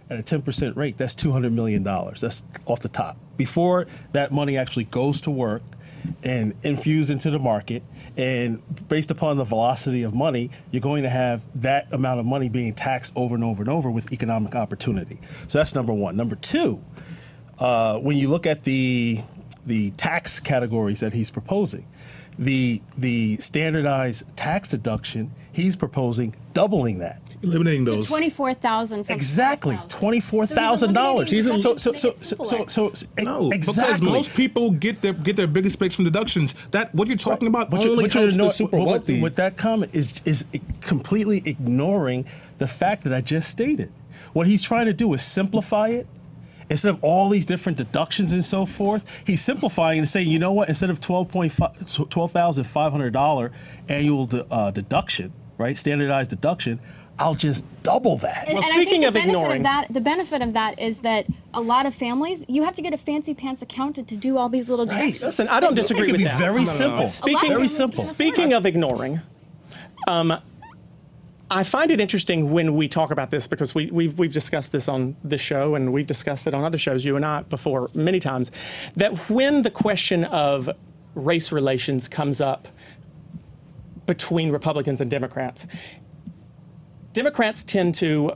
at a ten percent rate, that's two hundred million dollars. That's off the top. Before that money actually goes to work and infused into the market, and based upon the velocity of money, you're going to have that amount of money being taxed over and over and over with economic opportunity. So that's number one. Number two, uh, when you look at the the tax categories that he's proposing, the the standardized tax deduction, he's proposing doubling that. Eliminating those. So twenty-four thousand dollars. Exactly, twenty-four thousand dollars. So, so, so, so, so, so, no, exactly. Because most people get their get their biggest breaks from deductions. That what you're talking right. about. What only what helps you know, the super wealthy. What, what that comment is is completely ignoring the fact that I just stated. What he's trying to do is simplify it. Instead of all these different deductions and so forth, he's simplifying and saying, you know what? Instead of twelve thousand five hundred dollars annual de- uh, deduction, right, standardized deduction, I'll just double that. And, well, and speaking of ignoring of that, the benefit of that is that a lot of families, you have to get a fancy pants accountant to do all these little deductions. Right. Listen, I don't disagree it with that. Very no, simple. No, no. Speaking, very simple. Speaking of ignoring, um, I find it interesting when we talk about this, because we, we've we've discussed this on this show and we've discussed it on other shows, you and I, before many times, that when the question of race relations comes up between Republicans and Democrats, Democrats tend to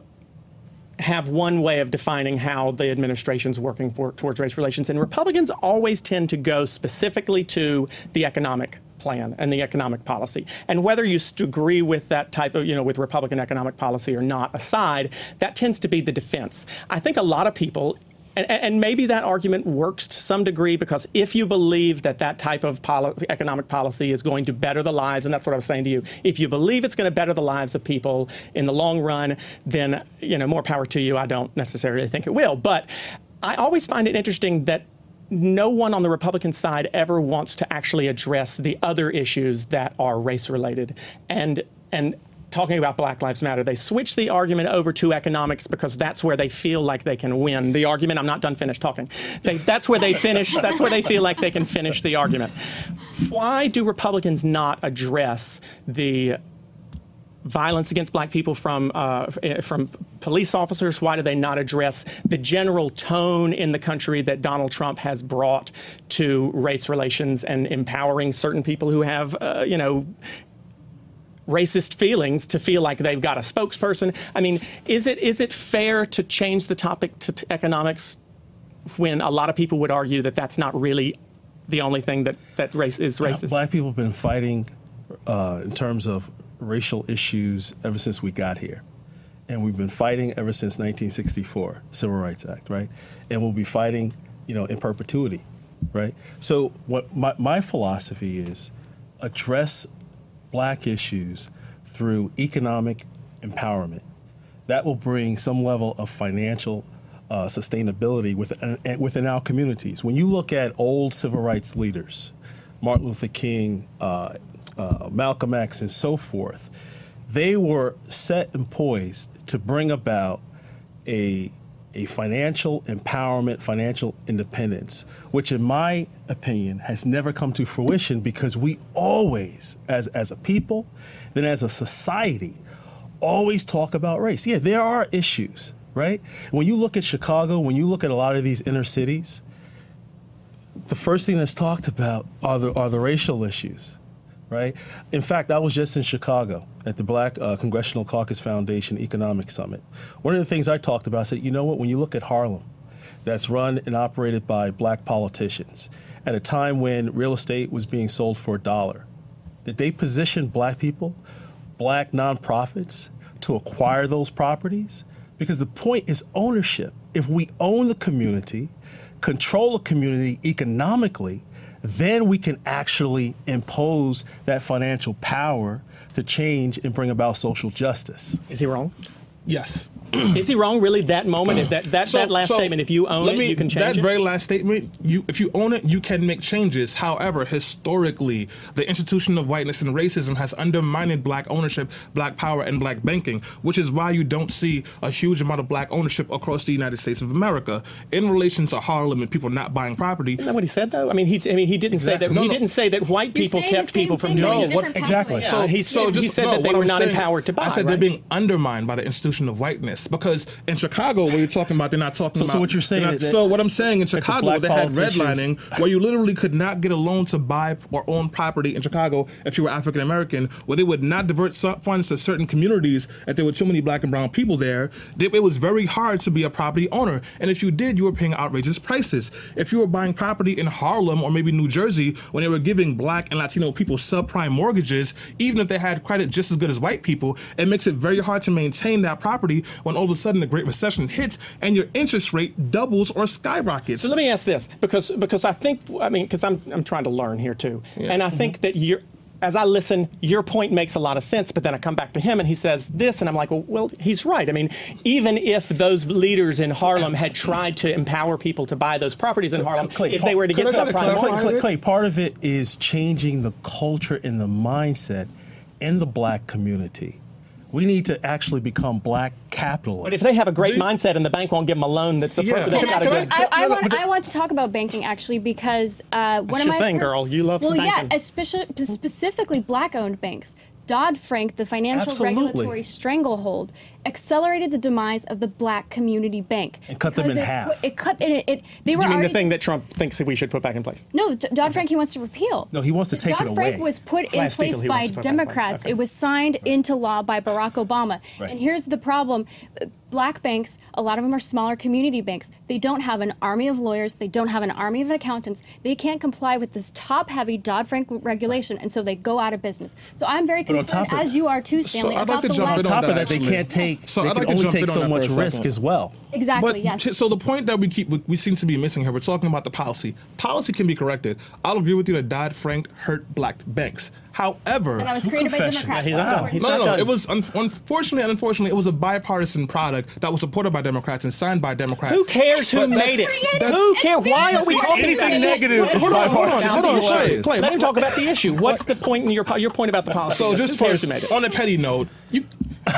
have one way of defining how the administration's working for, towards race relations, and Republicans always tend to go specifically to the economic plan and the economic policy. And whether you st- agree with that type of, you know, with Republican economic policy or not aside, that tends to be the defense. I think a lot of people, and, and maybe that argument works to some degree, because if you believe that that type of poli- economic policy is going to better the lives, and that's what I was saying to you, if you believe it's going to better the lives of people in the long run, then, you know, more power to you. I don't necessarily think it will. But I always find it interesting that no one on the Republican side ever wants to actually address the other issues that are race-related. And and talking about Black Lives Matter, they switch the argument over to economics because that's where they feel like they can win the argument. I'm not done finished talking. They, that's where they finish. That's where they feel like they can finish the argument. Why do Republicans not address the violence against black people from uh, from police officers? Why do they not address the general tone in the country that Donald Trump has brought to race relations and empowering certain people who have, uh, you know, racist feelings to feel like they've got a spokesperson? I mean, is it is it fair to change the topic to t- economics when a lot of people would argue that that's not really the only thing that, that race is racist? Yeah, black people have been fighting uh, in terms of racial issues ever since we got here, and we've been fighting ever since nineteen sixty-four, Civil Rights Act, right? And we'll be fighting, you know, in perpetuity, right? So what my, my philosophy is, address black issues through economic empowerment. That will bring some level of financial uh, sustainability within, uh, within our communities. When you look at old civil rights leaders, Martin Luther King, uh, Uh, Malcolm X, and so forth, they were set and poised to bring about a a financial empowerment, financial independence, which in my opinion has never come to fruition because we always, as, as a people, then as a society, always talk about race. Yeah, there are issues, right? When you look at Chicago, when you look at a lot of these inner cities, the first thing that's talked about are the, are the racial issues. Right. In fact, I was just in Chicago at the Black uh, Congressional Caucus Foundation Economic Summit. One of the things I talked about, I said, you know what, when you look at Harlem, that's run and operated by black politicians at a time when real estate was being sold for a dollar, that they positioned black people, black nonprofits, to acquire those properties, because the point is ownership. If we own the community, control the community economically, then we can actually impose that financial power to change and bring about social justice. Is he wrong? Yes. Is he wrong, really, that moment? If that that, so, that last so statement, if you own it, me, you can change that it? That very last statement, you, if you own it, you can make changes. However, historically, the institution of whiteness and racism has undermined black ownership, black power, and black banking, which is why you don't see a huge amount of black ownership across the United States of America. In relation to Harlem and people not buying property. Isn't that what he said, though? I mean, he, I mean, he didn't exactly. say that no, He no. didn't say that white You're people kept people from doing it. No, what, exactly. Yeah. So, yeah. He, so just, he said no, that they were I'm not saying, empowered to buy. I said right? they're being undermined by the institution of whiteness. Because in Chicago, what you're talking about, they're not talking so, about. So what you're saying? Not, that, so what I'm saying in Chicago, the they had redlining, where you literally could not get a loan to buy or own property in Chicago if you were African American, where they would not divert funds to certain communities if there were too many black and brown people there. It was very hard to be a property owner, and if you did, you were paying outrageous prices. If you were buying property in Harlem or maybe New Jersey, when they were giving black and Latino people subprime mortgages, even if they had credit just as good as white people, it makes it very hard to maintain that property when all of a sudden the Great Recession hits and your interest rate doubles or skyrockets. So let me ask this, because because I think, I mean, because I'm, I'm trying to learn here too. Yeah. And I mm-hmm. think that you're, as I listen, your point makes a lot of sense, but then I come back to him and he says this, and I'm like, well, well he's right. I mean, even if those leaders in Harlem had tried to empower people to buy those properties in Harlem, Clay, if they were to get subprime Clay, Clay, Clay, part of it is changing the culture and the mindset in the black community. We need to actually become black capitalists. But if they have a great you, mindset and the bank won't give them a loan, that's a yeah. that's got to go. I, I, want, I want to talk about banking actually because uh, one of my thing, per- girl, you love well, some banking. Well, yeah, especially specifically black-owned banks. Dodd-Frank, the financial Absolutely. regulatory stranglehold, accelerated the demise of the black community bank. And cut them in it, half. It cut it. it, it they you were mean already, the thing that Trump thinks that we should put back in place? No, D- Dodd-Frank he wants to repeal. No, he wants to take Dodd-Frank it away. Dodd-Frank was put in Last place by Democrats. Place. Okay. It was signed right. into law by Barack Obama. Right. And here's the problem. Black banks, a lot of them are smaller community banks. They don't have an army of lawyers. They don't have an army of accountants. They can't comply with this top-heavy Dodd-Frank regulation, and so they go out of business. So I'm very concerned, as of, you are too, Stanley, so about the lack. On top of that, they can't take, so they I'd can like only take so much risk as well. Exactly, but, yes. T- so the point that we keep, we, we seem to be missing here, we're talking about the policy. Policy can be corrected. I'll agree with you that Dodd-Frank hurt black banks. However, and I was created by Democrats. Wow. No, no, no. Done. It was un- unfortunately and unfortunately, it was a bipartisan product that was supported by Democrats and signed by Democrats. Who cares who made it? Who cares? Why are we talking anything negative? Hold on, hold on, hold on. Clay, Clay, let him talk about the issue. What's the point in your your point about the policy? So just first, on a petty note, you,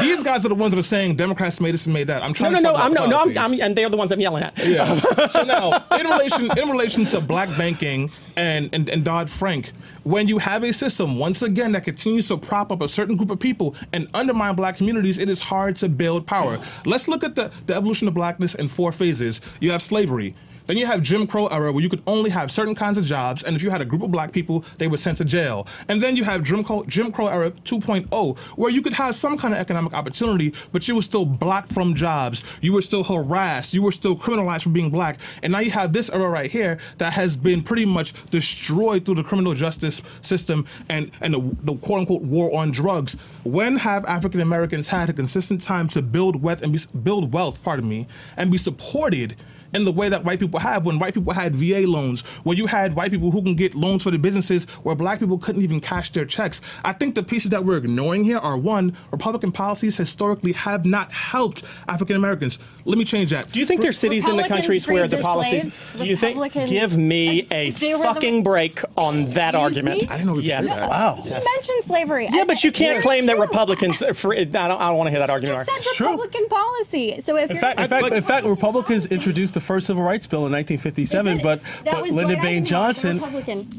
these guys are the ones that are saying Democrats made this and made that. I'm trying. No, no, to talk no, about no, policies. no. I'm, I'm, and they're the ones I'm yelling at. Yeah. So now, in relation in relation to black banking and and, and Dodd-Frank, when you have a system, once again, that continues to prop up a certain group of people and undermine black communities, it is hard to build power. Let's look at the, the evolution of blackness in four phases. You have slavery. Then you have Jim Crow era, where you could only have certain kinds of jobs, and if you had a group of black people, they were sent to jail. And then you have Jim Crow, Jim Crow era two point oh, where you could have some kind of economic opportunity, but you were still blocked from jobs. You were still harassed. You were still criminalized for being black. And now you have this era right here that has been pretty much destroyed through the criminal justice system and, and the, the quote-unquote war on drugs. When have African Americans had a consistent time to build wealth and be, build wealth, pardon me, and be supported in the way that white people have, when white people had V A loans, where you had white people who can get loans for the businesses where black people couldn't even cash their checks? I think the pieces that we're ignoring here are, one, Republican policies historically have not helped African Americans. Let me change that. Do you think Re- there's cities in the countries where the policies... Slaves, do you think... Give me a fucking the, break on that argument. Me? I didn't know we could yes. say that. Wow. Yes. You mentioned slavery. Yeah, I, but you can't claim true. that Republicans... Are free. I don't, I don't want to hear that argument. You just said Republican true. policy. So if in, fact, in, fact, like, in fact, Republicans policy. introduced the first civil rights bill in nineteen fifty-seven, but, but Lyndon Baines Johnson,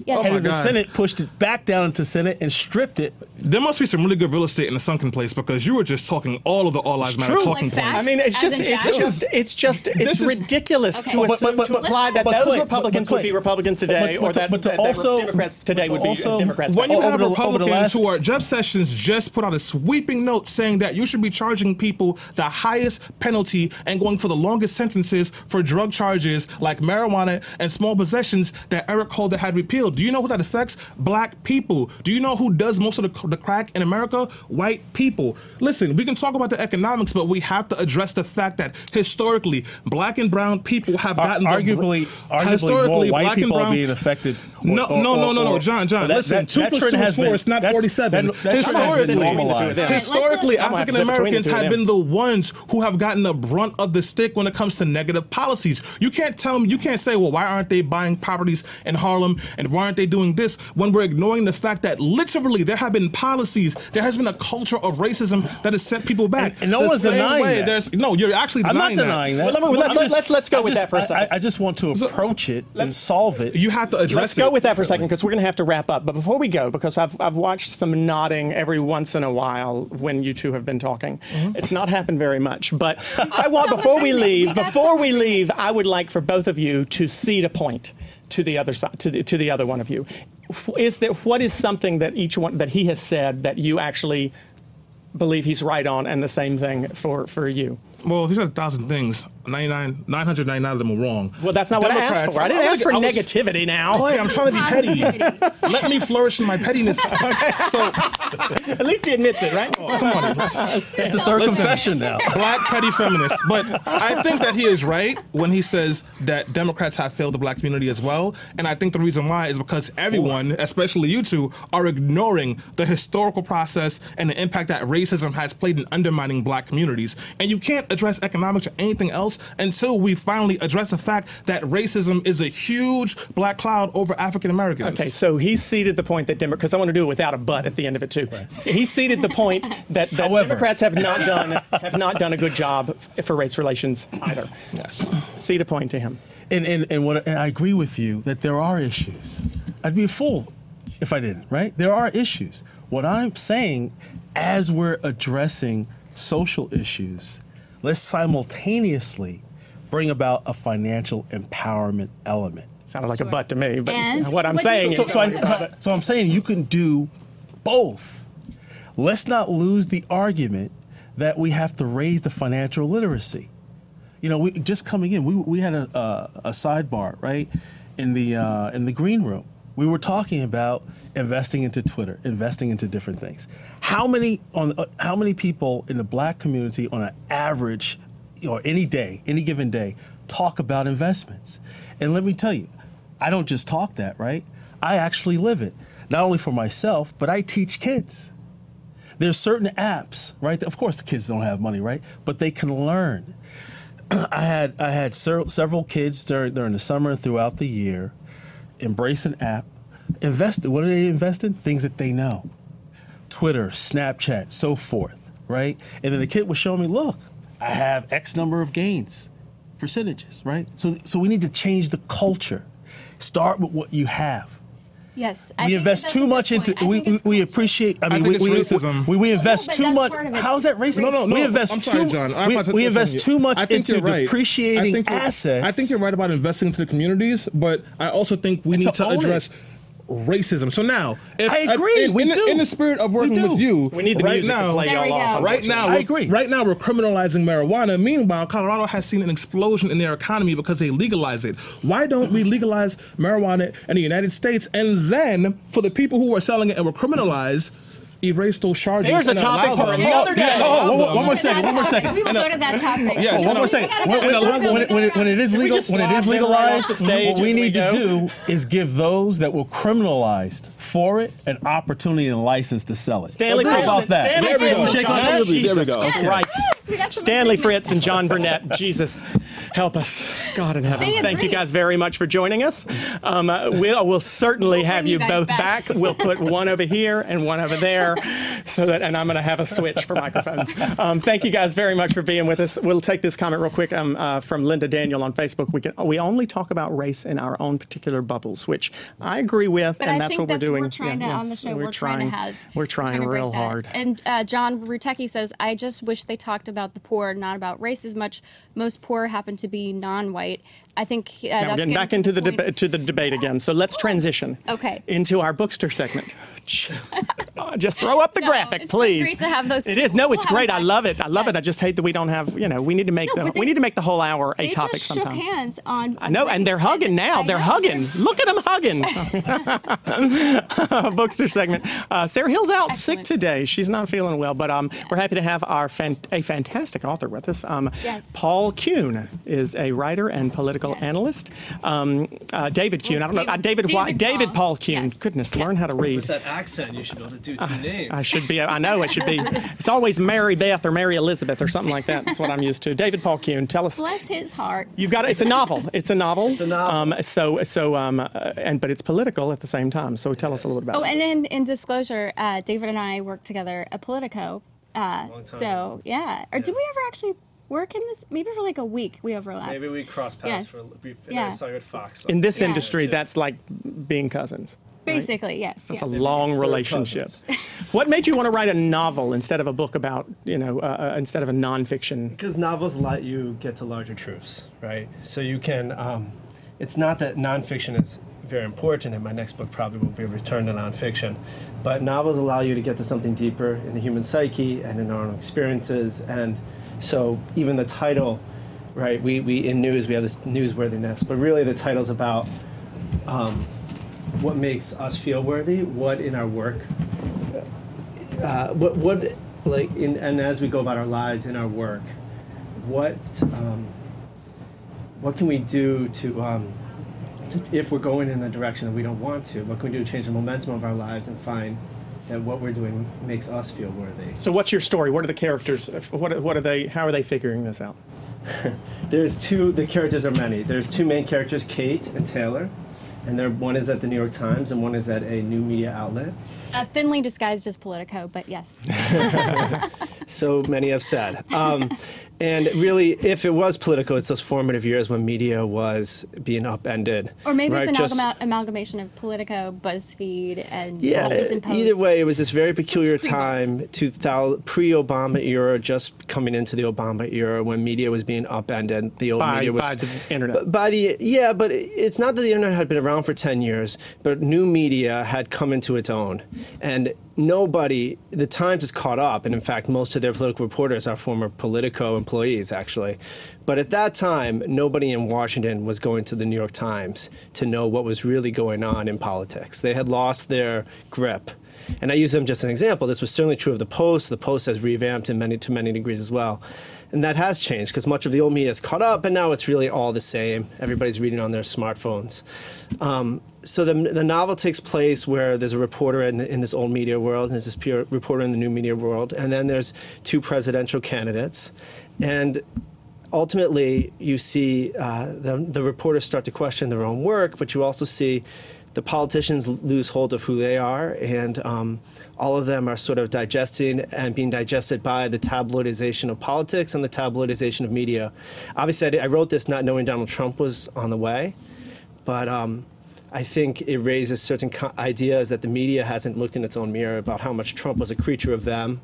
yes. oh head of the Senate, pushed it back down into Senate and stripped it. There must be some really good real estate in the sunken place, because you were just talking all of the All Lives Matter talking like points. I mean, it's just it's, just, it's just, it's this ridiculous is, to, okay. assume, but, but, but, to apply that those Clay, Republicans but, but, would be Republicans today, but, but, or that, but to that, also, that Democrats today would be also, Democrats. When you have the, Republicans last, who are, Jeff Sessions just put out a sweeping note saying that you should be charging people the highest penalty and going for the longest sentences for drug charges like marijuana and small possessions that Eric Holder had repealed. Do you know who that affects? Black people. Do you know who does most of the, the crack in America? White people. Listen, we can talk about the economics, but we have to address the fact that historically, black and brown people have gotten Ar- arguably, the, arguably historically more white black people and brown, are being affected. Or, no, or, no, no, no, or, no, John, John. That, listen, that, two that plus two is four. Been, it's not that, forty-seven. That, that historically, historically, African Americans have been the ones who have gotten the brunt of the stick when it comes to negative policies. You can't tell me, you can't say, well, why aren't they buying properties in Harlem and why aren't they doing this when we're ignoring the fact that literally there have been policies, there has been a culture of racism that has set people back. And, and no the one's denying way, that. There's, no, you're actually denying that. I'm not denying that. that. Well, let, let, let, just, let's, let's go I with just, that for a second. I, I just want to approach so, it and solve it. You have to address let's it. Let's go with that for a second because we're going to have to wrap up. But before we go, because I've, I've watched some nodding every once in a while when you two have been talking. Mm-hmm. It's not happened very much. But I want, before we leave, before we leave, I would like for both of you to cede a point to the other side, to the, to the other one of you. Is there, what is something that each one, that he has said that you actually believe he's right on, and the same thing for, for you? Well, he said a thousand things. nine hundred ninety-nine of them were wrong. Well, that's not Democrats, what I asked for. I didn't I was, ask for was, negativity now. Clay, I'm trying to be petty. Let me flourish in my pettiness. So, at least he admits it, right? Oh, come on. It's, it's the third Listen, confession now. Black petty feminists. But I think that he is right when he says that Democrats have failed the black community as well. And I think the reason why is because everyone, especially you two, are ignoring the historical process and the impact that racism has played in undermining black communities. And you can't address economics or anything else until we finally address the fact that racism is a huge black cloud over African Americans. Okay, so he ceded the point that Democrats, because I want to do it without a but at the end of it too. Right. He ceded the point that, that However, Democrats have not done have not done a good job for race relations either. Yes, cede a point to him. And and and what and I agree with you that there are issues. I'd be a fool if I didn't. Right? There are issues. What I'm saying, as we're addressing social issues, let's simultaneously bring about a financial empowerment element. Sounded like sure. a butt to me, but and what I'm what saying is... So, so, I, so, so I'm saying you can do both. Let's not lose the argument that we have to raise the financial literacy. You know, we, just coming in, we we had a, a, a sidebar, right, in the uh, in the green room. We were talking about investing into Twitter, investing into different things. How many on uh, how many people in the black community on an average, you know, any day, any given day, talk about investments? And let me tell you, I don't just talk that, right? I actually live it, not only for myself, but I teach kids. There's certain apps, right? Of course, the kids don't have money, right? But they can learn. I had I had ser- several kids during during the summer and throughout the year embrace an app, invest. What do they invest in? Things that they know. Twitter, Snapchat, so forth, right? And then the kid was showing me, look, I have X number of gains, percentages, right? So so we need to change the culture. Start with what you have. Yes. I we invest too much into, we, we, we appreciate, I mean, I we, we, racism. we we invest no, no, too much. How is that racism? No, no, no. We invest I'm sorry, too, John. I'm we, to we invest too much I think into right. depreciating I think assets. I think you're right about investing into the communities, but I also think we and need to, to address it. Racism. So now, if, I agree. If, we in, do. The, in the spirit of working with you, we need the right music now. To play y'all off. Right now, I agree. Right now, we're criminalizing marijuana. Meanwhile, Colorado has seen an explosion in their economy because they legalize it. Why don't we legalize marijuana in the United States? And then, for the people who are selling it and were criminalized, erase those charges. There's a topic for another day. Yeah, no, one, one more second. One more second. We will go to that topic. Yes, one more second. When it is legal, when it is legalized, what we need to do is give those that were criminalized for it an opportunity and license to sell it. Stanley Fritz. About that. There we go. Jesus Christ. Stanley Fritz and John Burnett. Jesus, help us, God in heaven. Thank you guys very much for joining us. Um, we'll, we'll certainly have you both back. We'll put one over here and one over there. So that, and I'm going to have a switch for microphones. Um, thank you guys very much for being with us. We'll take this comment real quick um, uh, from Linda Daniel on Facebook. We can we only talk about race in our own particular bubbles, which I agree with, but and I that's think what that's we're doing. We're trying yeah, to, yes, on the show. We're, we're trying, trying to have. We're trying real hard. And uh, John Rutecki says, I just wish they talked about the poor, not about race as much. Most poor happen to be non-white. I think uh, now that's getting back into the deba- to the debate again. So let's transition okay. into our Bookstr segment. Just throw up the no, graphic, it's please. It's great to have those. It is. No, it's we'll great. I love it. I love yes. it. I just hate that we don't have. You know, we need to make no, the, they, we need to make the whole hour a topic sometime. They just shook hands on. I know, and they're hugging now. They're hugging. Look at them hugging. Bookstr segment. Uh, Sarah Hill's out Excellent. sick today. She's not feeling well, but um, yeah. we're happy to have our fan- a fantastic author with us. Um, yes. Paul Kuhn is a writer and political yes. analyst. Um, uh, David Kuhn. Well, I don't know. David. David, David, David Paul, Paul Kuhn. Yes. Goodness, yes. learn how to read. With that accent, you should be able to do two uh, names. I should be. I know it should be. It's always Mary Beth or Mary Elizabeth or something like that. That's what I'm used to. David Paul Kuhn, tell us. Bless his heart. You've got it. It's a novel. It's a novel. It's a novel. Um, so so um, uh, and but it's political at the same time. So tell us a little bit about. Oh, it. and in, in disclosure, uh, David and I worked together at Politico. Uh, Long time. So yeah. Or yeah. did we ever actually? Work in this, maybe for like a week, we overlapped. Maybe we crossed paths yes. for a brief yeah. Fox. In this yeah. industry, that's like being cousins. Basically, right? yes. That's yes. a long relationship. What made you want to write a novel instead of a book about, you know, uh, instead of a nonfiction? Because novels let you get to larger truths, right? So you can, um, it's not that nonfiction is very important, and my next book probably will be a return to nonfiction, but novels allow you to get to something deeper in the human psyche and in our own experiences. And so even the title, right, we, we in news, we have this newsworthiness, but really the title's about um, what makes us feel worthy, what in our work, uh, what, what like, in, and as we go about our lives in our work, what um, what can we do to, um, to, if we're going in the direction that we don't want to, what can we do to change the momentum of our lives and find that what we're doing makes us feel worthy. So what's your story? What are the characters? What what are they? How are they figuring this out? There's two, the characters are many. There's two main characters, Kate and Taylor, and they're, one is at the New York Times and one is at a new media outlet. Uh, thinly disguised as Politico, but yes. So many have said. Um, and really, if it was Politico, it's those formative years when media was being upended. Or maybe right? it's an Just, amalgam- amalgamation of Politico, BuzzFeed, and yeah, Washington Post. Either way, it was this very peculiar time, two thousand, pre-Obama era, just coming into the Obama era, when media was being upended. The old by, media was by the internet. By the yeah, but it's not that the internet had been around for ten years, but new media had come into its own, and. Nobody, the Times is caught up, and in fact, most of their political reporters are former Politico employees, actually. But at that time, nobody in Washington was going to the New York Times to know what was really going on in politics. They had lost their grip. And I use them just as an example. This was certainly true of the Post. The Post has revamped in many, to many degrees as well. And that has changed because much of the old media is caught up, and now it's really all the same. Everybody's reading on their smartphones. Um, so the, the novel takes place where there's a reporter in, the, in this old media world, and there's this pure reporter in the new media world, and then there's two presidential candidates. And ultimately, you see uh, the, the reporters start to question their own work, but you also see the politicians lose hold of who they are, and um, all of them are sort of digesting and being digested by the tabloidization of politics and the tabloidization of media. Obviously, I, I wrote this not knowing Donald Trump was on the way, but um, I think it raises certain co- ideas that the media hasn't looked in its own mirror about how much Trump was a creature of them.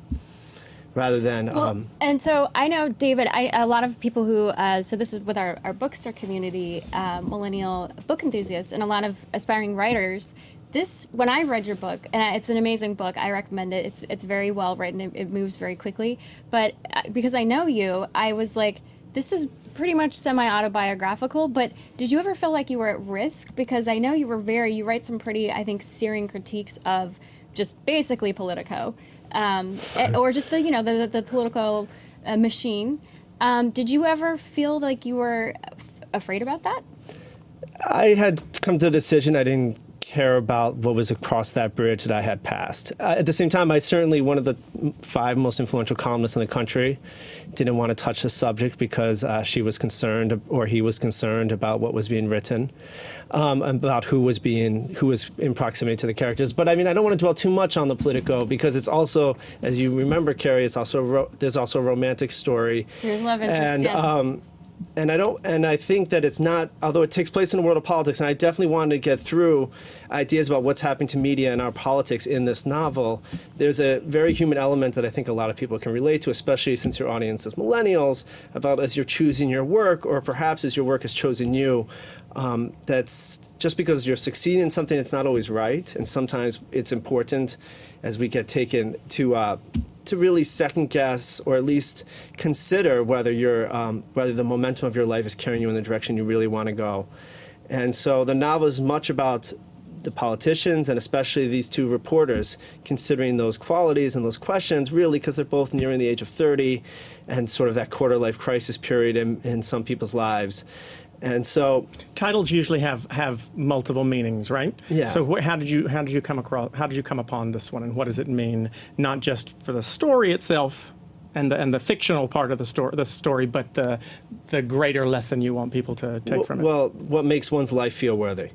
Rather than, well, um, and so I know, David. I, a lot of people who, uh, so this is with our, our Bookstr community, uh, millennial book enthusiasts, and a lot of aspiring writers. This, when I read your book, and it's an amazing book. I recommend it. It's it's very well written. It, it moves very quickly. But because I know you, I was like, this is pretty much semi-autobiographical. But did you ever feel like you were at risk? Because I know you were very. You write some pretty, I think, searing critiques of just basically Politico. Um, or just the, you know, the, the political uh, machine. Um, did you ever feel like you were f- afraid about that? I had come to the decision I didn't care about what was across that bridge that I had passed. Uh, at the same time, I certainly, one of the five most influential columnists in the country, didn't want to touch the subject because uh, she was concerned or he was concerned about what was being written, um, about who was being, who was in proximity to the characters. But I mean, I don't want to dwell too much on the Politico because it's also, as you remember, Carrie, it's also a ro- there's also a romantic story. There's love interest, and, yes. Um, And I don't, and I think that it's not, although it takes place in the world of politics, and I definitely wanted to get through ideas about what's happening to media and our politics in this novel, there's a very human element that I think a lot of people can relate to, especially since your audience is millennials, about as you're choosing your work, or perhaps as your work has chosen you, um, that's just because you're succeeding in something, it's not always right, and sometimes it's important as we get taken to... Uh, to really second guess or at least consider whether you're, um, whether the momentum of your life is carrying you in the direction you really want to go. And so the novel is much about the politicians and especially these two reporters considering those qualities and those questions, really, because they're both nearing the age of thirty and sort of that quarter-life crisis period in, in some people's lives. And so titles usually have, have multiple meanings, right? Yeah. So wh- how did you how did you come across how did you come upon this one, and what does it mean? Not just for the story itself, and the and the fictional part of the story, the story, but the the greater lesson you want people to take well, from it. Well, what makes one's life feel worthy,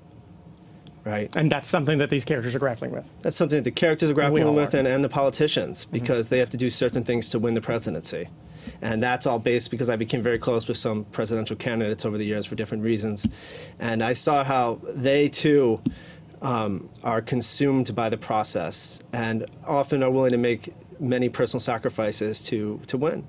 right? And that's something that these characters are grappling with. That's something that the characters are grappling and with, are. and and the politicians, because mm-hmm. they have to do certain things to win the presidency. And that's all based because I became very close with some presidential candidates over the years for different reasons. And I saw how they, too, um, are consumed by the process and often are willing to make many personal sacrifices to, to win.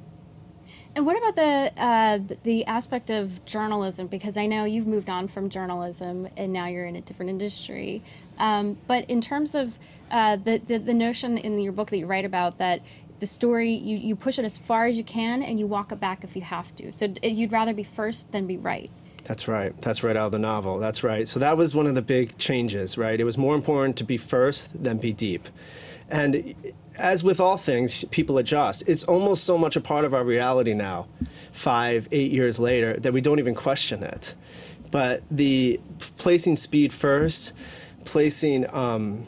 And what about the uh, the aspect of journalism? Because I know you've moved on from journalism and now you're in a different industry. Um, but in terms of uh, the, the, the notion in your book that you write about that the story, you, you push it as far as you can, and you walk it back if you have to. So d- you'd rather be first than be right. That's right. That's right out of the novel. That's right. So that was one of the big changes, right? It was more important to be first than be deep. And as with all things, people adjust. It's almost so much a part of our reality now, five, eight years later, that we don't even question it. But the placing speed first, placing... Um,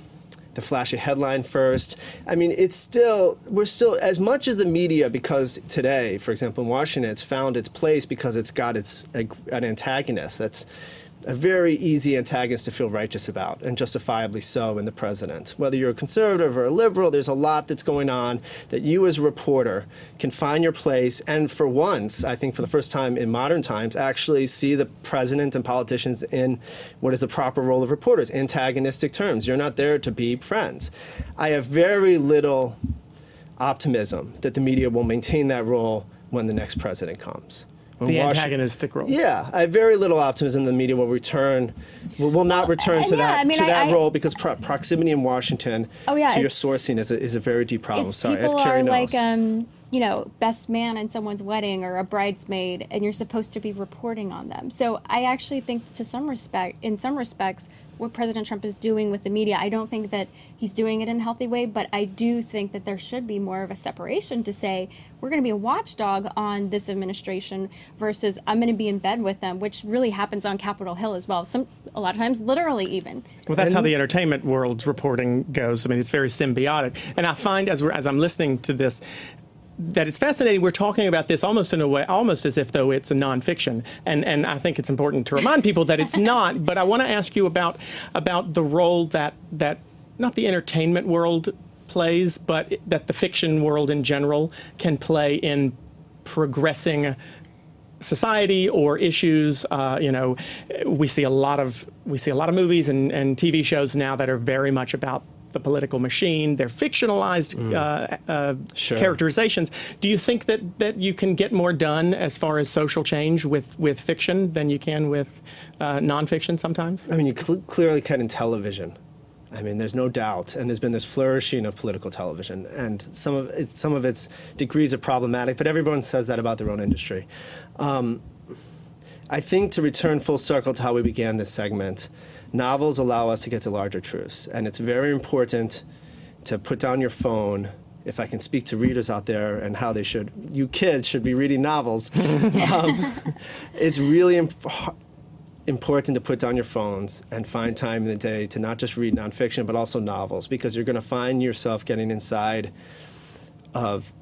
the flashy headline first. I mean, it's still, we're still, as much as the media, because today, for example, in Washington, it's found its place because it's got its a, an antagonist that's a very easy antagonist to feel righteous about, and justifiably so, in the president. Whether you're a conservative or a liberal, there's a lot that's going on that you as a reporter can find your place, and for once, I think for the first time in modern times, actually see the president and politicians in what is the proper role of reporters, antagonistic terms. You're not there to be friends. I have very little optimism that the media will maintain that role when the next president comes. The antagonistic role. Yeah, I have very little optimism that the media will return, will, will not well, return to yeah, that I mean, to I, that I, role because pro- proximity in Washington oh, yeah, to your sourcing is a, is a very deep problem. It's Sorry, people as Carrie are knows. like um, you know, best man in someone's wedding or a bridesmaid, and you're supposed to be reporting on them. So I actually think, to some respect, in some respects, what President Trump is doing with the media, I don't think that he's doing it in a healthy way, but I do think that there should be more of a separation to say, we're going to be a watchdog on this administration versus I'm going to be in bed with them, which really happens on Capitol Hill as well. Some, a lot of times, literally even. Well, that's how the entertainment world's reporting goes. I mean, it's very symbiotic. And I find as we're, as I'm listening to this, that it's fascinating. We're talking about this almost in a way, almost as if though it's a nonfiction, and and I think it's important to remind people that it's not. But I want to ask you about about the role that that not the entertainment world plays, but that the fiction world in general can play in progressing society or issues. Uh, you know, we see a lot of we see a lot of movies and, and T V shows now that are very much about the political machine, their fictionalized mm. uh, uh, sure. characterizations. Do you think that, that you can get more done as far as social change with, with fiction than you can with uh, nonfiction sometimes? I mean, you cl- clearly can in television. I mean, there's no doubt, and there's been this flourishing of political television, and some of it, some of its degrees are problematic, but everyone says that about their own industry. Um, I think to return full circle to how we began this segment, novels allow us to get to larger truths, and it's very important to put down your phone. If I can speak to readers out there and how they should, you kids should be reading novels. um, it's really imp- important to put down your phones and find time in the day to not just read nonfiction, but also novels, because you're going to find yourself getting inside of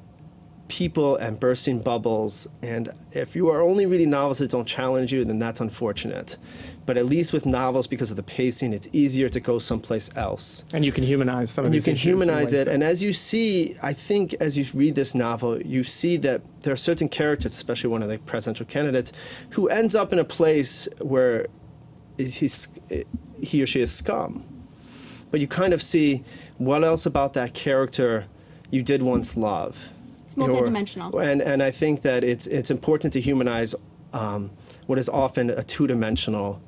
people and bursting bubbles. And if you are only reading novels that don't challenge you, then that's unfortunate. But at least with novels, because of the pacing, it's easier to go someplace else. And you can humanize some of these issues. You can humanize it. And as you see, I think as you read this novel, you see that there are certain characters, especially one of the presidential candidates, who ends up in a place where he's, he or she is scum. But you kind of see what else about that character you did once love. It's multidimensional. Or, and, and I think that it's, it's important to humanize um, what is often a two-dimensional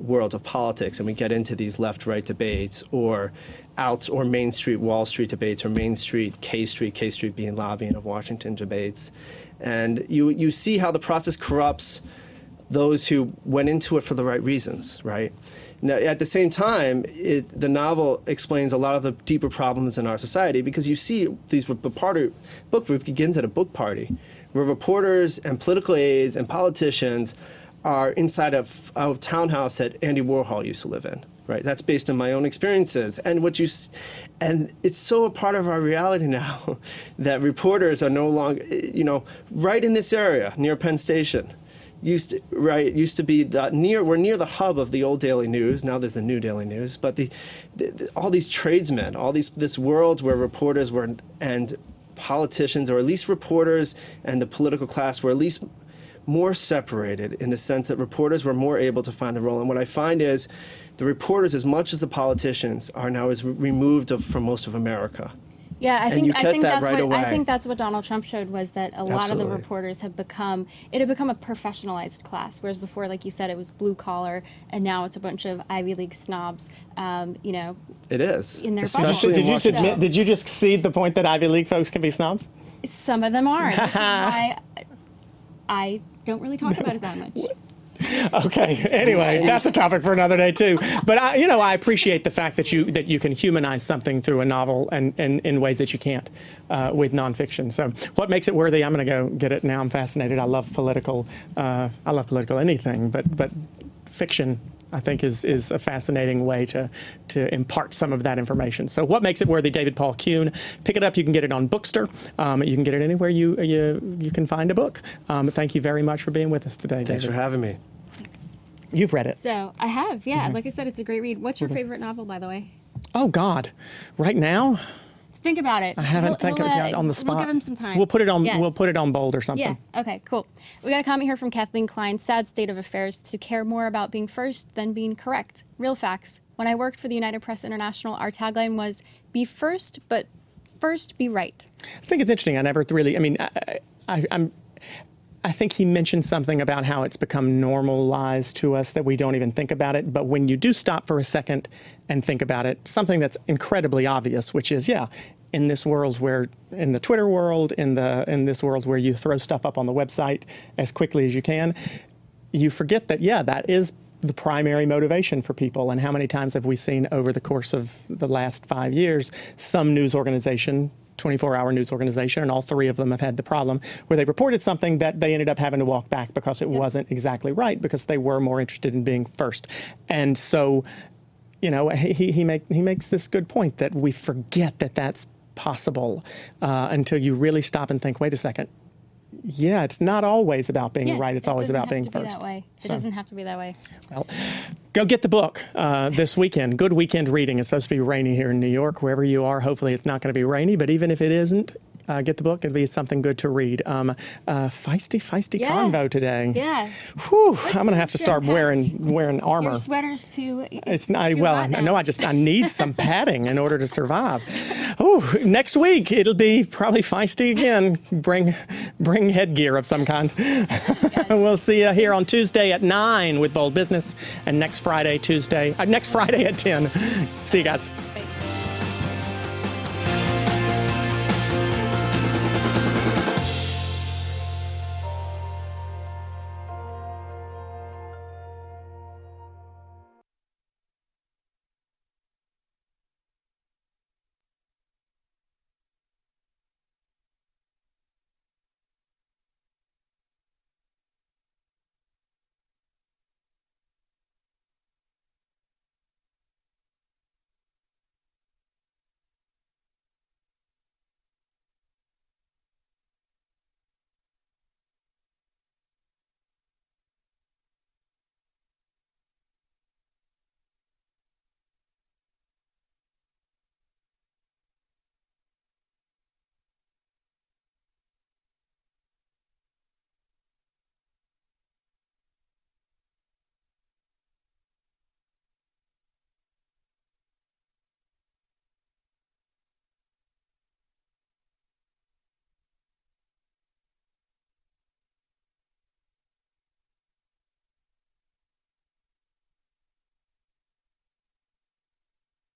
world of politics, and we get into these left-right debates or out or Main Street, Wall Street debates, or Main Street, K Street, K Street being lobbying of Washington debates. And you, you see how the process corrupts those who went into it for the right reasons, right? Now, at the same time, it, the novel explains a lot of the deeper problems in our society, because you see these the party, book begins at a book party where reporters and political aides and politicians are inside of a townhouse that Andy Warhol used to live in, right? That's based on my own experiences. And what you, and it's so a part of our reality now that reporters are no longer, you know, right in this area near Penn Station. Used to, right, used to be the near, we're near the hub of the old Daily News. Now there's the new Daily News. But the, the, the all these tradesmen, all these this world where reporters were and politicians, or at least reporters and the political class, were at least more separated, in the sense that reporters were more able to find the role. And what I find is the reporters, as much as the politicians, are now as removed of, from most of America. Yeah, I think I think that that's right what away. I think that's what Donald Trump showed, was that a lot Absolutely. of the reporters have become it had become a professionalized class, whereas before, like you said, it was blue collar, and now it's a bunch of Ivy League snobs. Um, you know, it is in their especially. Did, in you admit, so, did you just concede the point that Ivy League folks can be snobs? Some of them are. I I don't really talk about it that much. Okay. Anyway, that's a topic for another day too. But I, you know, I appreciate the fact that you that you can humanize something through a novel, and and in ways that you can't uh, with nonfiction. So, What Makes It Worthy? I'm going to go get it now. I'm fascinated. I love political. Uh, I love political anything, but but fiction, I think, is is a fascinating way to to impart some of that information. So, What Makes It Worthy? David Paul Kuhn. Pick it up. You can get it on Bookstr. Um, you can get it anywhere you you you can find a book. Um, thank you very much for being with us today, David. Thanks for having me. You've read it. So I have, yeah. Mm-hmm. Like I said, it's a great read. What's your favorite novel, by the way? Oh, God. Right now? Think about it. I haven't we'll, think we'll, of it uh, on the spot. We'll give him some time. We'll put it on. Yes. We'll put it on Bold or something. Yeah. Okay. Cool. We got a comment here from Kathleen Klein. Sad state of affairs to care more about being first than being correct. Real facts. When I worked for the United Press International, our tagline was "Be first, but first be right." I think it's interesting. I never really. I mean, I, I, I'm. I think he mentioned something about how it's become normalized to us that we don't even think about it. But when you do stop for a second and think about it, something that's incredibly obvious, which is, yeah, in this world where, in the Twitter world, in the in this world where you throw stuff up on the website as quickly as you can, you forget that, yeah, that is the primary motivation for people. And how many times have we seen over the course of the last five years, some news organization, twenty-four hour news organization, and all three of them have had the problem where they reported something that they ended up having to walk back because it yep. wasn't exactly right, because they were more interested in being first. And so, you know, he he, make, he makes this good point that we forget that that's possible uh, until you really stop and think, wait a second. Yeah, it's not always about being yeah, right. It's it always about being first. It doesn't have to be that way. It so. doesn't have to be that way. Well, go get the book uh, this weekend. Good weekend reading. It's supposed to be rainy here in New York. Wherever you are, hopefully it's not going to be rainy. But even if it isn't, uh, get the book. It'll be something good to read. Um, uh, feisty, feisty yeah. convo today. Yeah. Whew, What's I'm going to have to start wearing wearing armor. Your sweaters too. It's not too well. I know. I just I need some padding in order to survive. Ooh, next week it'll be probably feisty again. Bring bring headgear of some kind. Yes. We'll see you here on Tuesday at nine with Bold Business, and next Friday, Tuesday, uh, next Friday at ten. See you guys.